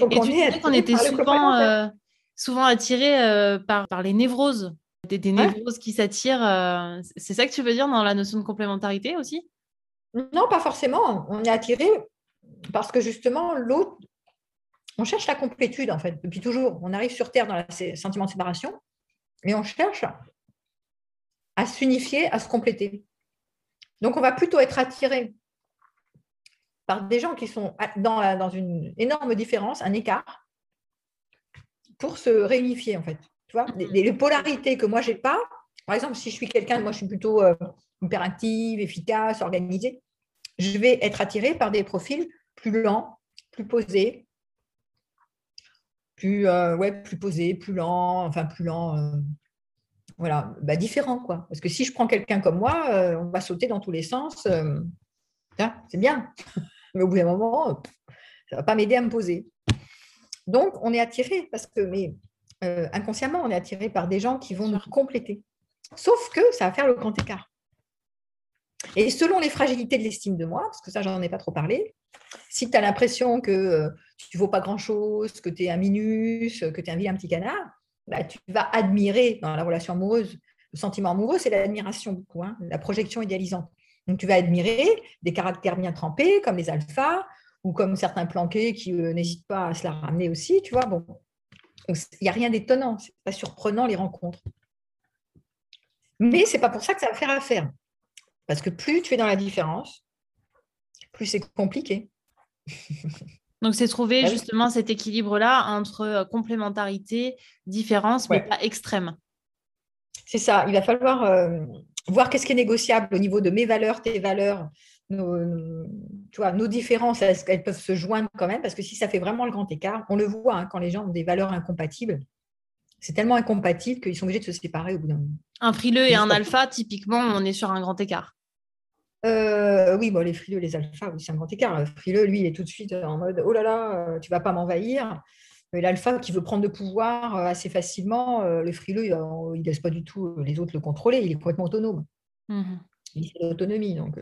Donc, et on tu disais qu'on était souvent, euh, souvent attirés euh, par, par les névroses, des, des névroses ouais. qui s'attirent. Euh, c'est ça que tu veux dire dans la notion de complémentarité aussi? Non, pas forcément. On est attirés parce que justement, l'autre, on cherche la complétude, en fait, depuis toujours. On arrive sur Terre dans le sentiment de séparation, mais on cherche à s'unifier, à se compléter. Donc, on va plutôt être attiré par des gens qui sont dans, la, dans une énorme différence, un écart, pour se réunifier, en fait. Tu vois, les, les polarités que moi, je n'ai pas, par exemple, si je suis quelqu'un, moi, je suis plutôt euh, hyperactive, efficace, organisée, je vais être attirée par des profils plus lents, plus posés, plus, euh, ouais, plus posés, plus lents, enfin, plus lents, euh, voilà, bah, différents, quoi. Parce que si je prends quelqu'un comme moi, euh, on va sauter dans tous les sens, euh, tiens, c'est bien. Mais au bout d'un moment, ça ne va pas m'aider à me poser. Donc, on est attiré, parce que mais, euh, inconsciemment, on est attiré par des gens qui vont nous compléter. Sauf que ça va faire le grand écart. Et selon les fragilités de l'estime de moi, parce que ça, j'en ai pas trop parlé, si tu as l'impression que euh, tu ne vaux pas grand-chose, que tu es un minus, que tu es un vilain petit canard, bah, tu vas admirer dans la relation amoureuse. Le sentiment amoureux, c'est l'admiration, beaucoup, hein, la projection idéalisante. Donc, tu vas admirer des caractères bien trempés, comme les alphas, ou comme certains planqués qui euh, n'hésitent pas à se la ramener aussi, tu vois. Bon, il n'y a rien d'étonnant, c'est pas surprenant les rencontres. Mais ce n'est pas pour ça que ça va faire affaire. Parce que plus tu es dans la différence, plus c'est compliqué. Donc, c'est trouver ouais. justement cet équilibre-là entre complémentarité, différence, mais ouais. pas extrême. C'est ça. Il va falloir euh, voir qu'est-ce qui est négociable au niveau de mes valeurs, tes valeurs, nos, tu vois, nos différences, elles, elles peuvent se joindre quand même, parce que si ça fait vraiment le grand écart, on le voit hein, quand les gens ont des valeurs incompatibles. C'est tellement incompatible qu'ils sont obligés de se séparer au bout d'un moment. Un frileux et un alpha, typiquement, on est sur un grand écart. Euh, oui, bon, les frileux, les alphas, oui, c'est un grand écart. Le frileux, lui, il est tout de suite en mode « Oh là là, tu ne vas pas m'envahir ». L'alpha qui veut prendre le pouvoir assez facilement, le frileux, il ne laisse pas du tout les autres le contrôler. Il est complètement autonome. Mmh. Il est l'autonomie. Donc,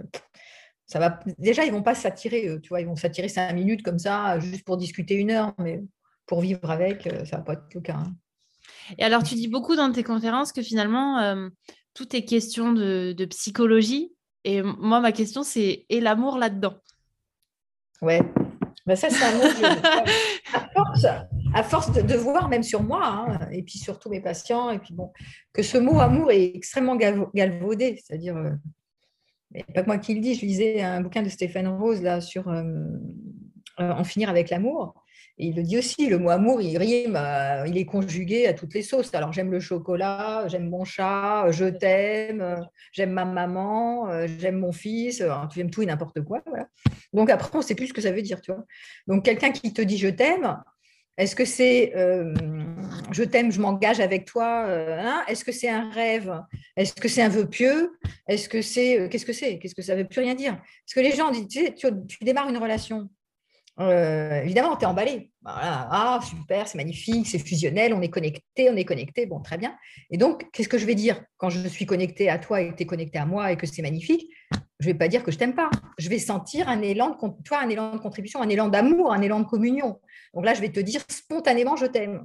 ça va... Déjà, ils ne vont pas s'attirer. Tu vois, ils vont s'attirer cinq minutes comme ça, juste pour discuter une heure. Mais pour vivre avec, ça ne va pas être le cas. Hein. Et alors, tu dis beaucoup dans tes conférences que finalement, euh, tout est question de, de psychologie. Et moi, ma question, c'est « Et l'amour là-dedans ?» Ouais. Ben ça, c'est un mot que, à force, à force de, de voir, même sur moi, hein, et puis surtout mes patients, et puis bon, que ce mot amour est extrêmement galvaudé, c'est-à-dire, euh, mais pas que moi qui le dis, je lisais un bouquin de Stéphane Rose là, sur euh, euh, En finir avec l'amour, et il le dit aussi, le mot amour, il rime, euh, il est conjugué à toutes les sauces. Alors, j'aime le chocolat, j'aime mon chat, je t'aime, euh, j'aime ma maman, euh, j'aime mon fils, euh, j'aime tout et n'importe quoi, voilà. Donc, après, on ne sait plus ce que ça veut dire, tu vois. Donc, quelqu'un qui te dit « je t'aime », est-ce que c'est euh, « je t'aime, je m'engage avec toi euh, », hein ? Est-ce que c'est un rêve ? Est-ce que c'est un vœu pieux ? Est-ce que c'est… Euh, qu'est-ce que c'est ? Qu'est-ce que ça ne veut plus rien dire ? Parce que les gens disent, tu sais, tu, tu démarres une relation, euh, évidemment, tu es emballé. Voilà. Ah, super, c'est magnifique, c'est fusionnel, on est connecté, on est connecté, bon, très bien. Et donc, qu'est-ce que je vais dire quand je suis connectée à toi et que tu es connectée à moi et que c'est magnifique ? Je ne vais pas dire que je ne t'aime pas. Je vais sentir un élan, de, toi, un élan de contribution, un élan d'amour, un élan de communion. Donc là, je vais te dire spontanément, je t'aime.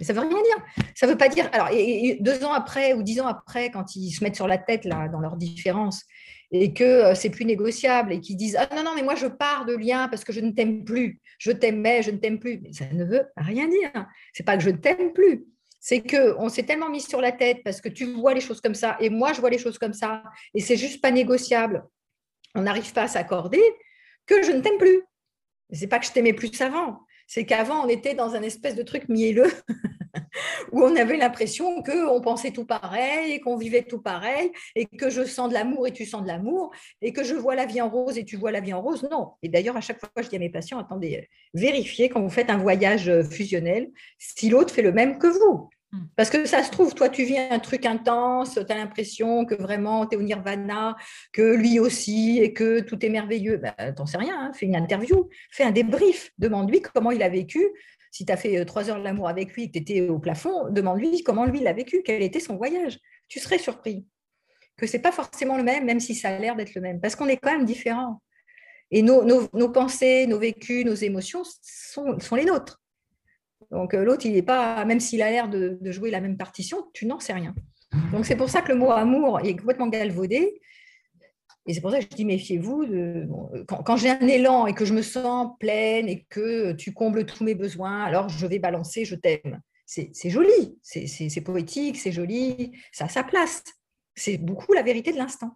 Mais ça ne veut rien dire. Ça ne veut pas dire… Alors, et, et deux ans après ou dix ans après, quand ils se mettent sur la tête là, dans leurs différences et que euh, c'est plus négociable et qu'ils disent « Ah non, non, mais moi, je pars de lien parce que je ne t'aime plus. Je t'aimais, je ne t'aime plus. » Mais ça ne veut rien dire. Ce n'est pas que je ne t'aime plus. C'est qu'on s'est tellement mis sur la tête parce que tu vois les choses comme ça et moi, je vois les choses comme ça et c'est juste pas négociable. On n'arrive pas à s'accorder que je ne t'aime plus. Ce n'est pas que je t'aimais plus avant. C'est qu'avant, on était dans un espèce de truc mielleux où on avait l'impression qu'on pensait tout pareil et qu'on vivait tout pareil et que je sens de l'amour et tu sens de l'amour et que je vois la vie en rose et tu vois la vie en rose. Non. Et d'ailleurs, à chaque fois, je dis à mes patients, attendez, vérifiez quand vous faites un voyage fusionnel si l'autre fait le même que vous. Parce que ça se trouve, toi, tu vis un truc intense, tu as l'impression que vraiment, tu es au nirvana, que lui aussi, et que tout est merveilleux. Ben, t'en sais rien, hein. Fais une interview, fais un débrief, demande-lui comment il a vécu. Si tu as fait trois heures de l'amour avec lui et que tu étais au plafond, demande-lui comment lui il a vécu, quel était son voyage. Tu serais surpris que ce n'est pas forcément le même, même si ça a l'air d'être le même, parce qu'on est quand même différents. Et nos, nos, nos pensées, nos vécus, nos émotions sont, sont les nôtres. Donc, l'autre, il n'est pas, même s'il a l'air de, de jouer la même partition, tu n'en sais rien. Donc, c'est pour ça que le mot amour est complètement galvaudé. Et c'est pour ça que je dis, méfiez-vous. De, bon, quand, quand j'ai un élan et que je me sens pleine et que tu combles tous mes besoins, alors je vais balancer, je t'aime. C'est, c'est joli, c'est, c'est, c'est poétique, c'est joli, ça a sa place. C'est beaucoup la vérité de l'instant.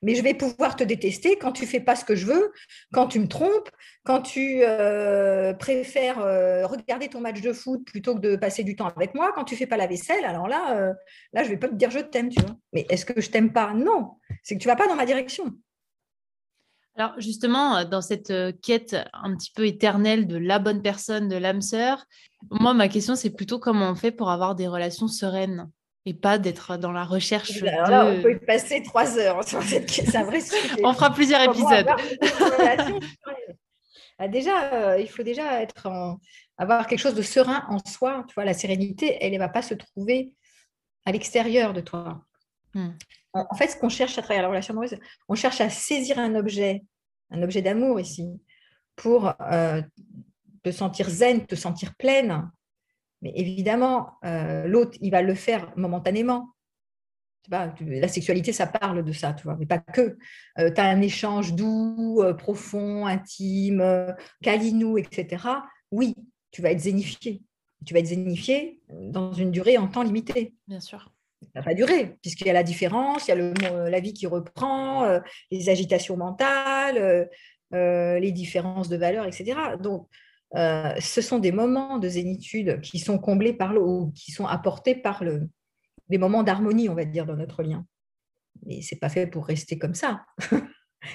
Mais je vais pouvoir te détester quand tu ne fais pas ce que je veux, quand tu me trompes, quand tu euh, préfères euh, regarder ton match de foot plutôt que de passer du temps avec moi, quand tu ne fais pas la vaisselle, alors là, euh, là je ne vais pas te dire je t'aime, tu vois. Mais est-ce que je ne t'aime pas ? Non, c'est que tu ne vas pas dans ma direction. Alors justement, dans cette quête un petit peu éternelle de la bonne personne, de l'âme sœur, moi, ma question, c'est plutôt comment on fait pour avoir des relations sereines ? Et pas d'être dans la recherche. Alors là, de... on peut y passer trois heures sur cette question. C'est un vrai sujet. On fera plusieurs épisodes. Déjà, euh, il faut déjà être en... avoir quelque chose de serein en soi. Tu vois, la sérénité, elle ne va pas se trouver à l'extérieur de toi. Hum. En, en fait, ce qu'on cherche à travers la relation amoureuse, on cherche à saisir un objet, un objet d'amour ici, pour euh, te sentir zen, te sentir pleine. Mais évidemment, euh, l'autre, il va le faire momentanément. Tu vois, la sexualité, ça parle de ça, tu vois, mais pas que. Euh, tu as un échange doux, euh, profond, intime, euh, câlinou, et cetera. Oui, tu vas être zénifié. Tu vas être zénifié dans une durée en temps limité. Bien sûr. Ça va pas durer, puisqu'il y a la différence, il y a le, la vie qui reprend, euh, les agitations mentales, euh, euh, les différences de valeurs, et cetera. Donc, euh, ce sont des moments de zénitude qui sont comblés par le, ou qui sont apportés par le, des moments d'harmonie, on va dire, dans notre lien. Mais ce n'est pas fait pour rester comme ça.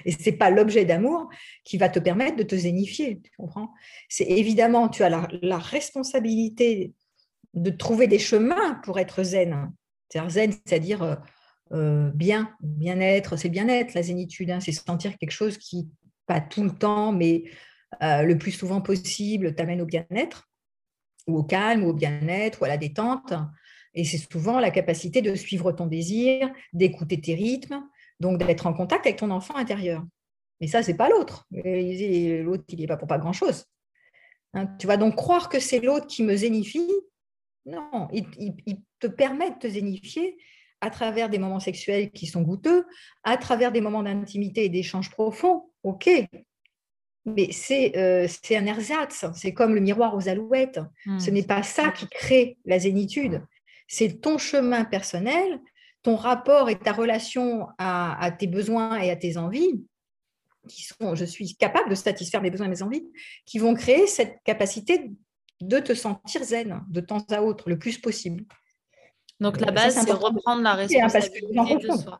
Et ce n'est pas l'objet d'amour qui va te permettre de te zénifier, tu comprends ? C'est évidemment, tu as la, la responsabilité de trouver des chemins pour être zen. C'est-à-dire zen, c'est-à-dire euh, bien, bien-être, c'est le bien-être, la zénitude, hein, c'est sentir quelque chose qui, pas tout le temps, mais euh, le plus souvent possible, t'amène au bien-être, ou au calme, ou au bien-être, ou à la détente. Et c'est souvent la capacité de suivre ton désir, d'écouter tes rythmes, donc d'être en contact avec ton enfant intérieur. Mais ça, ce n'est pas l'autre. Et l'autre, il n'y est pas pour pas grand-chose. Hein, tu vas donc croire que c'est l'autre qui me zénifie. Non, il, il, il te permet de te zénifier à travers des moments sexuels qui sont goûteux, à travers des moments d'intimité et d'échanges profonds. OK, mais c'est, euh, c'est un ersatz, c'est comme le miroir aux alouettes. Mmh. Ce n'est pas ça qui crée la zénitude. C'est ton chemin personnel, ton rapport et ta relation à, à tes besoins et à tes envies, qui sont, je suis capable de satisfaire mes besoins et mes envies, qui vont créer cette capacité de te sentir zen de temps à autre, le plus possible. Donc la base, ça, c'est, c'est reprendre la responsabilité de soi.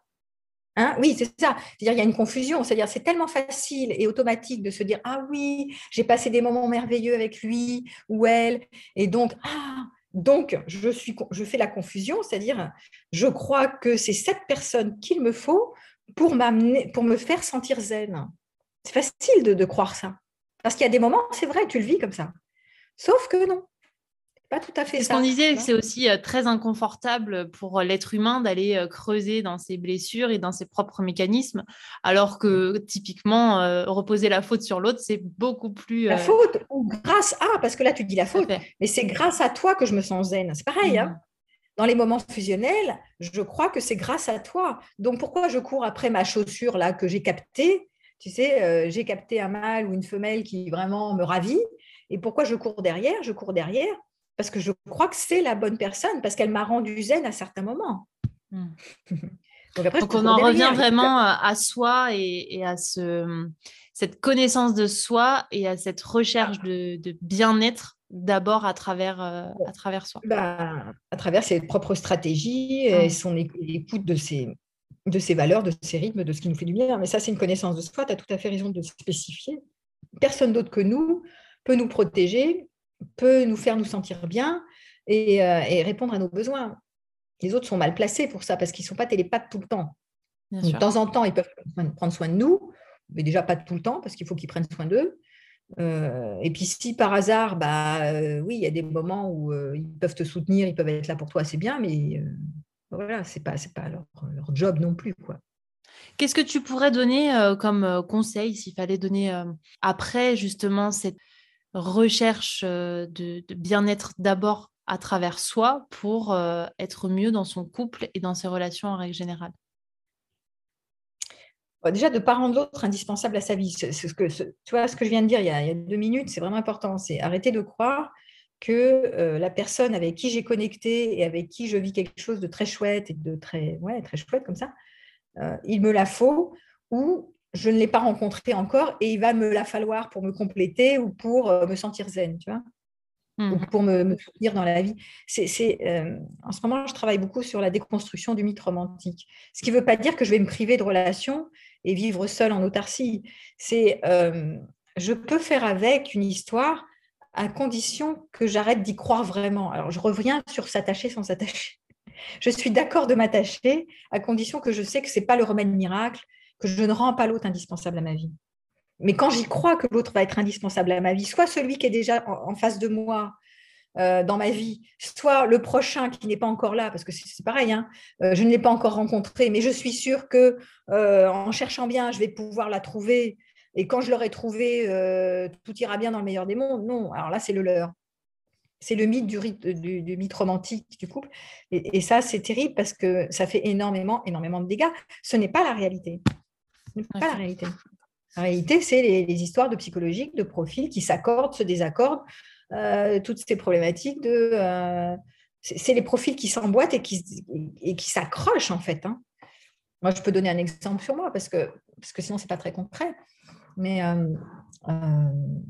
Hein, oui, c'est ça. C'est-à-dire, il y a une confusion. C'est-à-dire, c'est tellement facile et automatique de se dire « Ah oui, j'ai passé des moments merveilleux avec lui ou elle. » Et donc, ah, donc je, suis, je fais la confusion. C'est-à-dire, je crois que c'est cette personne qu'il me faut pour, m'amener, pour me faire sentir zen. C'est facile de, de croire ça. Parce qu'il y a des moments, c'est vrai, tu le vis comme ça. Sauf que non, c'est pas tout à fait c'est ça. Ce qu'on disait, c'est aussi très inconfortable pour l'être humain d'aller creuser dans ses blessures et dans ses propres mécanismes, alors que typiquement, euh, reposer la faute sur l'autre, c'est beaucoup plus… Euh... La faute ou grâce à, parce que là tu dis la faute, mais c'est grâce à toi que je me sens zen, c'est pareil. Mmh. Hein, dans les moments fusionnels, je crois que c'est grâce à toi. Donc pourquoi je cours après ma chaussure là que j'ai captée ? Tu sais, euh, j'ai capté un mâle ou une femelle qui vraiment me ravit. Et pourquoi je cours derrière ? Je cours derrière parce que je crois que c'est la bonne personne, parce qu'elle m'a rendu zen à certains moments. Mmh. Donc, après, Donc on en derrière. revient vraiment à soi et, et à ce, cette connaissance de soi et à cette recherche de, de bien-être d'abord à travers, à travers soi. Bah, à travers ses propres stratégies et mmh. son écoute de ses, de ses valeurs, de ses rythmes, de ce qui nous fait du bien. Mais ça, c'est une connaissance de soi. Tu as tout à fait raison de spécifier. Personne d'autre que nous peut nous protéger, peut nous faire nous sentir bien et, euh, et répondre à nos besoins. Les autres sont mal placés pour ça parce qu'ils ne sont pas télépathes tout le temps. Donc, de temps en temps, ils peuvent prendre soin de nous, mais déjà pas tout le temps parce qu'il faut qu'ils prennent soin d'eux. Euh, et puis si par hasard, bah, euh, oui, il y a des moments où euh, ils peuvent te soutenir, ils peuvent être là pour toi, c'est bien, mais euh, voilà, ce n'est pas, c'est pas leur, leur job non plus, quoi. Qu'est-ce que tu pourrais donner euh, comme conseil s'il fallait donner euh, après justement cette recherche de, de bien-être d'abord à travers soi pour euh, être mieux dans son couple et dans ses relations en règle générale? Déjà, de ne pas rendre l'autre indispensable à sa vie. C'est ce que, ce, tu vois, ce que je viens de dire il y a, il y a deux minutes, c'est vraiment important. C'est arrêter de croire que euh, la personne avec qui j'ai connecté et avec qui je vis quelque chose de très chouette et de très, ouais, très chouette comme ça, euh, il me la faut ou je ne l'ai pas rencontré encore et il va me la falloir pour me compléter ou pour me sentir zen, tu vois, mmh. ou pour me, me soutenir dans la vie. C'est, c'est, euh, en ce moment, je travaille beaucoup sur la déconstruction du mythe romantique. Ce qui ne veut pas dire que je vais me priver de relations et vivre seule en autarcie. C'est, euh, je peux faire avec une histoire à condition que j'arrête d'y croire vraiment. Alors, je reviens sur s'attacher sans s'attacher. Je suis d'accord de m'attacher à condition que je sais que ce n'est pas le remède miracle, que je ne rends pas l'autre indispensable à ma vie. Mais quand j'y crois que l'autre va être indispensable à ma vie, soit celui qui est déjà en, en face de moi euh, dans ma vie, soit le prochain qui n'est pas encore là, parce que c'est, c'est pareil, hein, euh, je ne l'ai pas encore rencontré, mais je suis sûre que euh, en cherchant bien, je vais pouvoir la trouver. Et quand je l'aurai trouvée, euh, tout ira bien dans le meilleur des mondes. Non, alors là, c'est le leurre. C'est le mythe du, du, du mythe romantique du couple. Et, et ça, c'est terrible parce que ça fait énormément, énormément de dégâts. Ce n'est pas la réalité. C'est pas la réalité. La réalité, c'est les, les histoires de psychologiques, de profils qui s'accordent, se désaccordent, euh, toutes ces problématiques de, euh, c'est les profils qui s'emboîtent et qui, et qui s'accrochent, en fait. Hein. Moi, je peux donner un exemple sur moi, parce que, parce que sinon, ce n'est pas très concret. Mais euh, euh,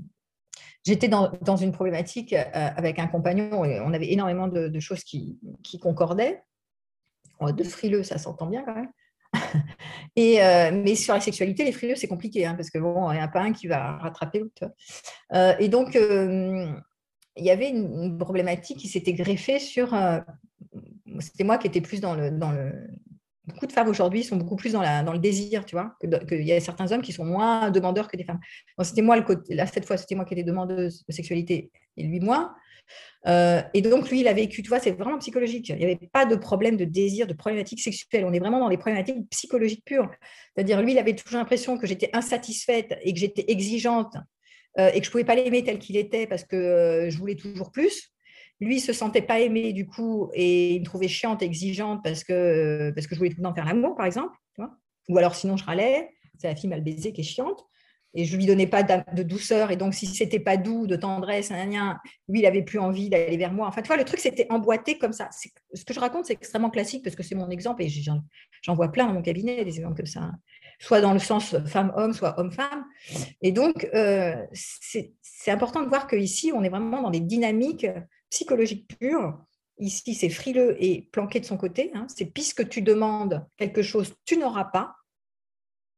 j'étais dans, dans une problématique avec un compagnon, et on avait énormément de, de choses qui, qui concordaient. De frileux, ça s'entend bien quand même. Et, euh, mais sur la sexualité, les frileux, c'est compliqué, hein, parce que bon, il n'y en a pas un qui va rattraper l'autre. Euh, et donc, euh, il y avait une problématique qui s'était greffée sur... Euh, c'était moi qui étais plus dans le... Dans le beaucoup de femmes aujourd'hui sont beaucoup plus dans, la, dans le désir, tu vois, qu'il que y a certains hommes qui sont moins demandeurs que des femmes. Bon, c'était moi le côté... Là, cette fois, c'était moi qui étais demandeuse de sexualité et lui, moi. Euh, et donc, lui, il a vécu, tu vois, c'est vraiment psychologique. Il n'y avait pas de problème de désir, de problématique sexuelle. On est vraiment dans des problématiques psychologiques pures. C'est-à-dire, lui, il avait toujours l'impression que j'étais insatisfaite et que j'étais exigeante euh, et que je ne pouvais pas l'aimer tel qu'il était parce que euh, je voulais toujours plus. Lui, il ne se sentait pas aimé du coup et il me trouvait chiante, exigeante parce que, euh, parce que je voulais tout le temps faire l'amour, par exemple. Tu vois, ou alors, sinon, je râlais. C'est la fille mal baisée qui est chiante. Et je ne lui donnais pas de douceur. Et donc, si ce n'était pas doux, de tendresse, lui, il n'avait plus envie d'aller vers moi. Enfin, tu vois, le truc, c'était emboîté comme ça. C'est, ce que je raconte, c'est extrêmement classique parce que c'est mon exemple. Et j'en, j'en vois plein dans mon cabinet, des exemples comme ça. Soit dans le sens femme-homme, soit homme-femme. Et donc, euh, c'est, c'est important de voir qu'ici, on est vraiment dans des dynamiques psychologiques pures. Ici, c'est frileux et planqué de son côté. Hein. C'est puisque tu demandes quelque chose, tu n'auras pas.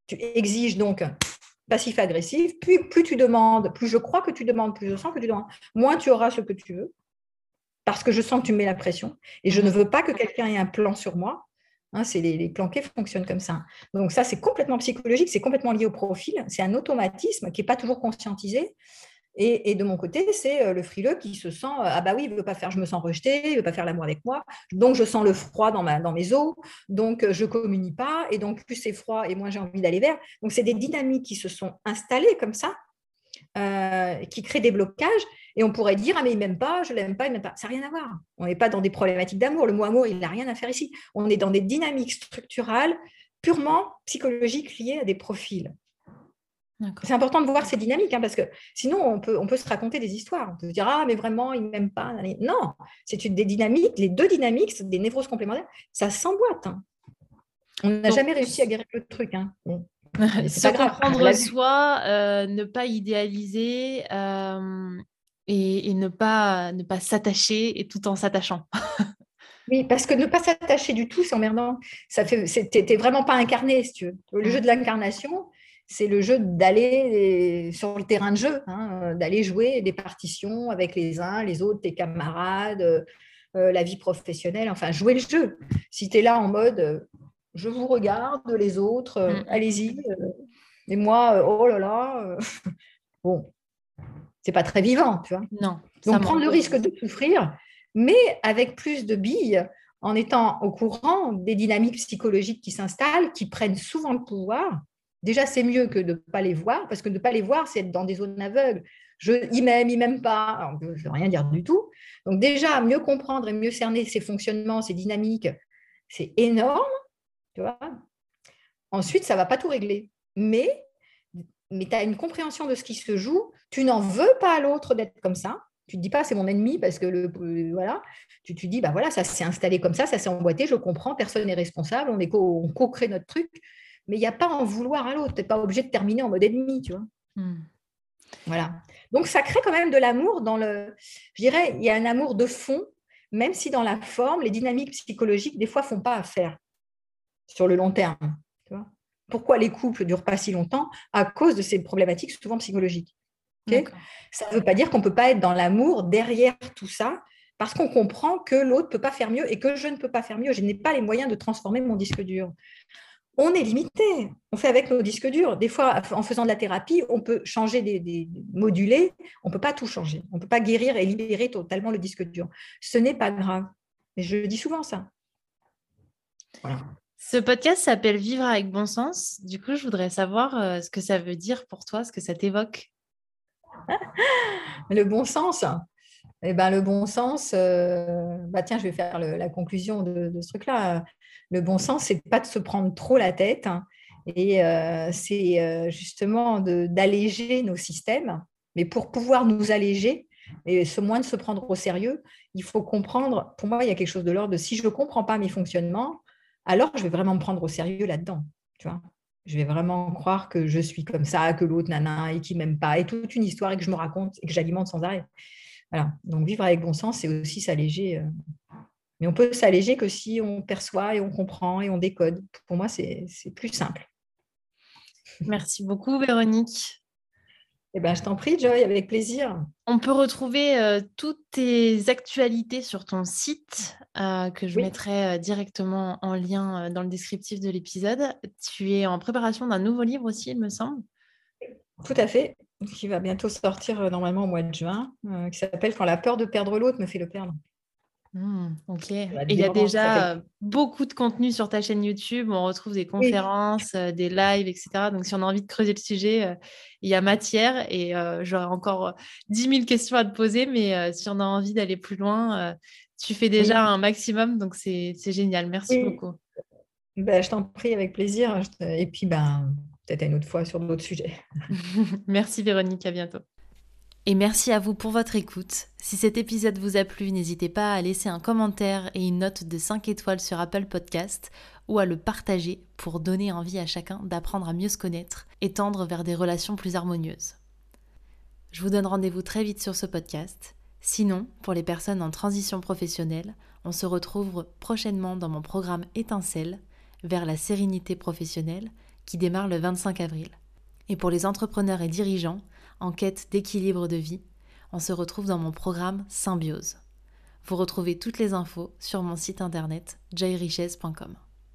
Tu exiges donc... passif-agressif, plus, plus tu demandes, plus je crois que tu demandes, plus je sens que tu demandes, moins tu auras ce que tu veux, parce que je sens que tu me mets la pression, et je ne veux pas que quelqu'un ait un plan sur moi, hein, c'est les, les planqués fonctionnent comme ça. Donc ça, c'est complètement psychologique, c'est complètement lié au profil, c'est un automatisme qui n'est pas toujours conscientisé, et, et de mon côté, c'est le frileux qui se sent, ah bah oui, il ne veut pas faire, je me sens rejetée, il ne veut pas faire l'amour avec moi, donc je sens le froid dans, ma, dans mes os, donc je ne communie pas, et donc plus c'est froid et moins j'ai envie d'aller vers. Donc c'est des dynamiques qui se sont installées comme ça, euh, qui créent des blocages, et on pourrait dire, ah mais il ne m'aime pas, je ne l'aime pas, il ne m'aime pas. Ça n'a rien à voir, on n'est pas dans des problématiques d'amour, le mot amour, il n'a rien à faire ici. On est dans des dynamiques structurales, purement psychologiques liées à des profils. D'accord. C'est important de voir ces dynamiques, hein, parce que sinon, on peut, on peut se raconter des histoires. On peut se dire, ah, mais vraiment, il ne m'aime pas. Non, c'est une des dynamiques, les deux dynamiques, c'est des névroses complémentaires, ça s'emboîte. Hein. On n'a jamais réussi à guérir le truc. Hein. Se comprendre soi, euh, ne pas idéaliser euh, et, et ne pas, ne pas s'attacher et tout en s'attachant. Oui, parce que ne pas s'attacher du tout, c'est emmerdant. Tu n'es vraiment pas incarné, si tu veux. Le jeu de l'incarnation, c'est le jeu d'aller sur le terrain de jeu, hein, d'aller jouer des partitions avec les uns, les autres, tes camarades, euh, la vie professionnelle, enfin, jouer le jeu. Si tu es là en mode, euh, je vous regarde, les autres, euh, mmh. allez-y, euh, et moi, euh, oh là là, euh, bon, c'est pas très vivant, tu vois. Non. Donc, prendre le risque de souffrir, mais avec plus de billes, en étant au courant des dynamiques psychologiques qui s'installent, qui prennent souvent le pouvoir. Déjà, c'est mieux que de ne pas les voir, parce que ne pas les voir, c'est être dans des zones aveugles. Je, il m'aime, il ne m'aime pas. Alors, je ne veux rien dire du tout. Donc déjà, mieux comprendre et mieux cerner ces fonctionnements, ces dynamiques, c'est énorme. Tu vois. Ensuite, ça ne va pas tout régler. Mais, mais tu as une compréhension de ce qui se joue. Tu n'en veux pas à l'autre d'être comme ça. Tu ne te dis pas, c'est mon ennemi, parce que le, euh, voilà. tu te dis, bah voilà, ça s'est installé comme ça, ça s'est emboîté, je comprends, personne n'est responsable, on, est co- on co-crée notre truc. Mais il n'y a pas à en vouloir à l'autre. Tu n'es pas obligé de terminer en mode ennemi, tu vois. Mmh. Voilà. Donc, ça crée quand même de l'amour dans le... Je dirais, il y a un amour de fond, même si dans la forme, les dynamiques psychologiques, des fois, ne font pas affaire sur le long terme. Tu vois. Pourquoi les couples ne durent pas si longtemps? À cause de ces problématiques souvent psychologiques. Okay. Ça ne veut pas dire qu'on ne peut pas être dans l'amour derrière tout ça, parce qu'on comprend que l'autre ne peut pas faire mieux et que je ne peux pas faire mieux. Je n'ai pas les moyens de transformer mon disque dur. On est limité, on fait avec nos disques durs. Des fois, en faisant de la thérapie, on peut changer, des, des moduler, on ne peut pas tout changer. On ne peut pas guérir et libérer totalement le disque dur. Ce n'est pas grave. Mais je dis souvent ça. Voilà. Ce podcast s'appelle « Vivre avec bon sens ». Du coup, je voudrais savoir ce que ça veut dire pour toi, ce que ça t'évoque. Le bon sens. Eh ben, le bon sens, euh, bah tiens, je vais faire le, la conclusion de, de ce truc-là. Le bon sens, c'est pas de se prendre trop la tête, hein, et euh, c'est euh, justement de, d'alléger nos systèmes. Mais pour pouvoir nous alléger, Et ce moins de se prendre au sérieux, il faut comprendre, pour moi, il y a quelque chose de l'ordre de si je ne comprends pas mes fonctionnements, alors je vais vraiment me prendre au sérieux là-dedans, tu vois. Je vais vraiment croire que je suis comme ça, que l'autre, nana, et qu'il ne m'aime pas, et toute une histoire et que je me raconte et que j'alimente sans arrêt. Voilà. Donc, vivre avec bon sens, c'est aussi s'alléger. Mais on peut s'alléger que si on perçoit et on comprend et on décode. Pour moi, c'est, c'est plus simple. Merci beaucoup, Véronique. Eh ben, je t'en prie, Joy, avec plaisir. On peut retrouver euh, toutes tes actualités sur ton site euh, que je oui. mettrai euh, directement en lien euh, dans le descriptif de l'épisode. Tu es en préparation d'un nouveau livre aussi, il me semble. Tout à fait, qui va bientôt sortir euh, normalement au mois de juin, euh, qui s'appelle « Quand la peur de perdre l'autre me fait le perdre ». Mmh, ok. Et il y a déjà beaucoup de contenu sur ta chaîne YouTube. On retrouve des conférences, oui. euh, des lives, et cetera. Donc, si on a envie de creuser le sujet, euh, il y a matière. Et euh, j'aurais encore dix mille questions à te poser. Mais euh, si on a envie d'aller plus loin, euh, tu fais déjà oui. un maximum. Donc, c'est, c'est génial. Merci oui. beaucoup. Ben, je t'en prie, avec plaisir. Et puis, ben, peut-être à une autre fois sur d'autres sujets. Merci Véronique. À bientôt. Et merci à vous pour votre écoute. Si cet épisode vous a plu, n'hésitez pas à laisser un commentaire et une note de cinq étoiles sur Apple Podcast ou à le partager pour donner envie à chacun d'apprendre à mieux se connaître et tendre vers des relations plus harmonieuses. Je vous donne rendez-vous très vite sur ce podcast. Sinon, pour les personnes en transition professionnelle, on se retrouve prochainement dans mon programme Étincelle vers la sérénité professionnelle qui démarre le vingt-cinq avril. Et pour les entrepreneurs et dirigeants, en quête d'équilibre de vie, on se retrouve dans mon programme Symbiose. Vous retrouvez toutes les infos sur mon site internet jai richez point com.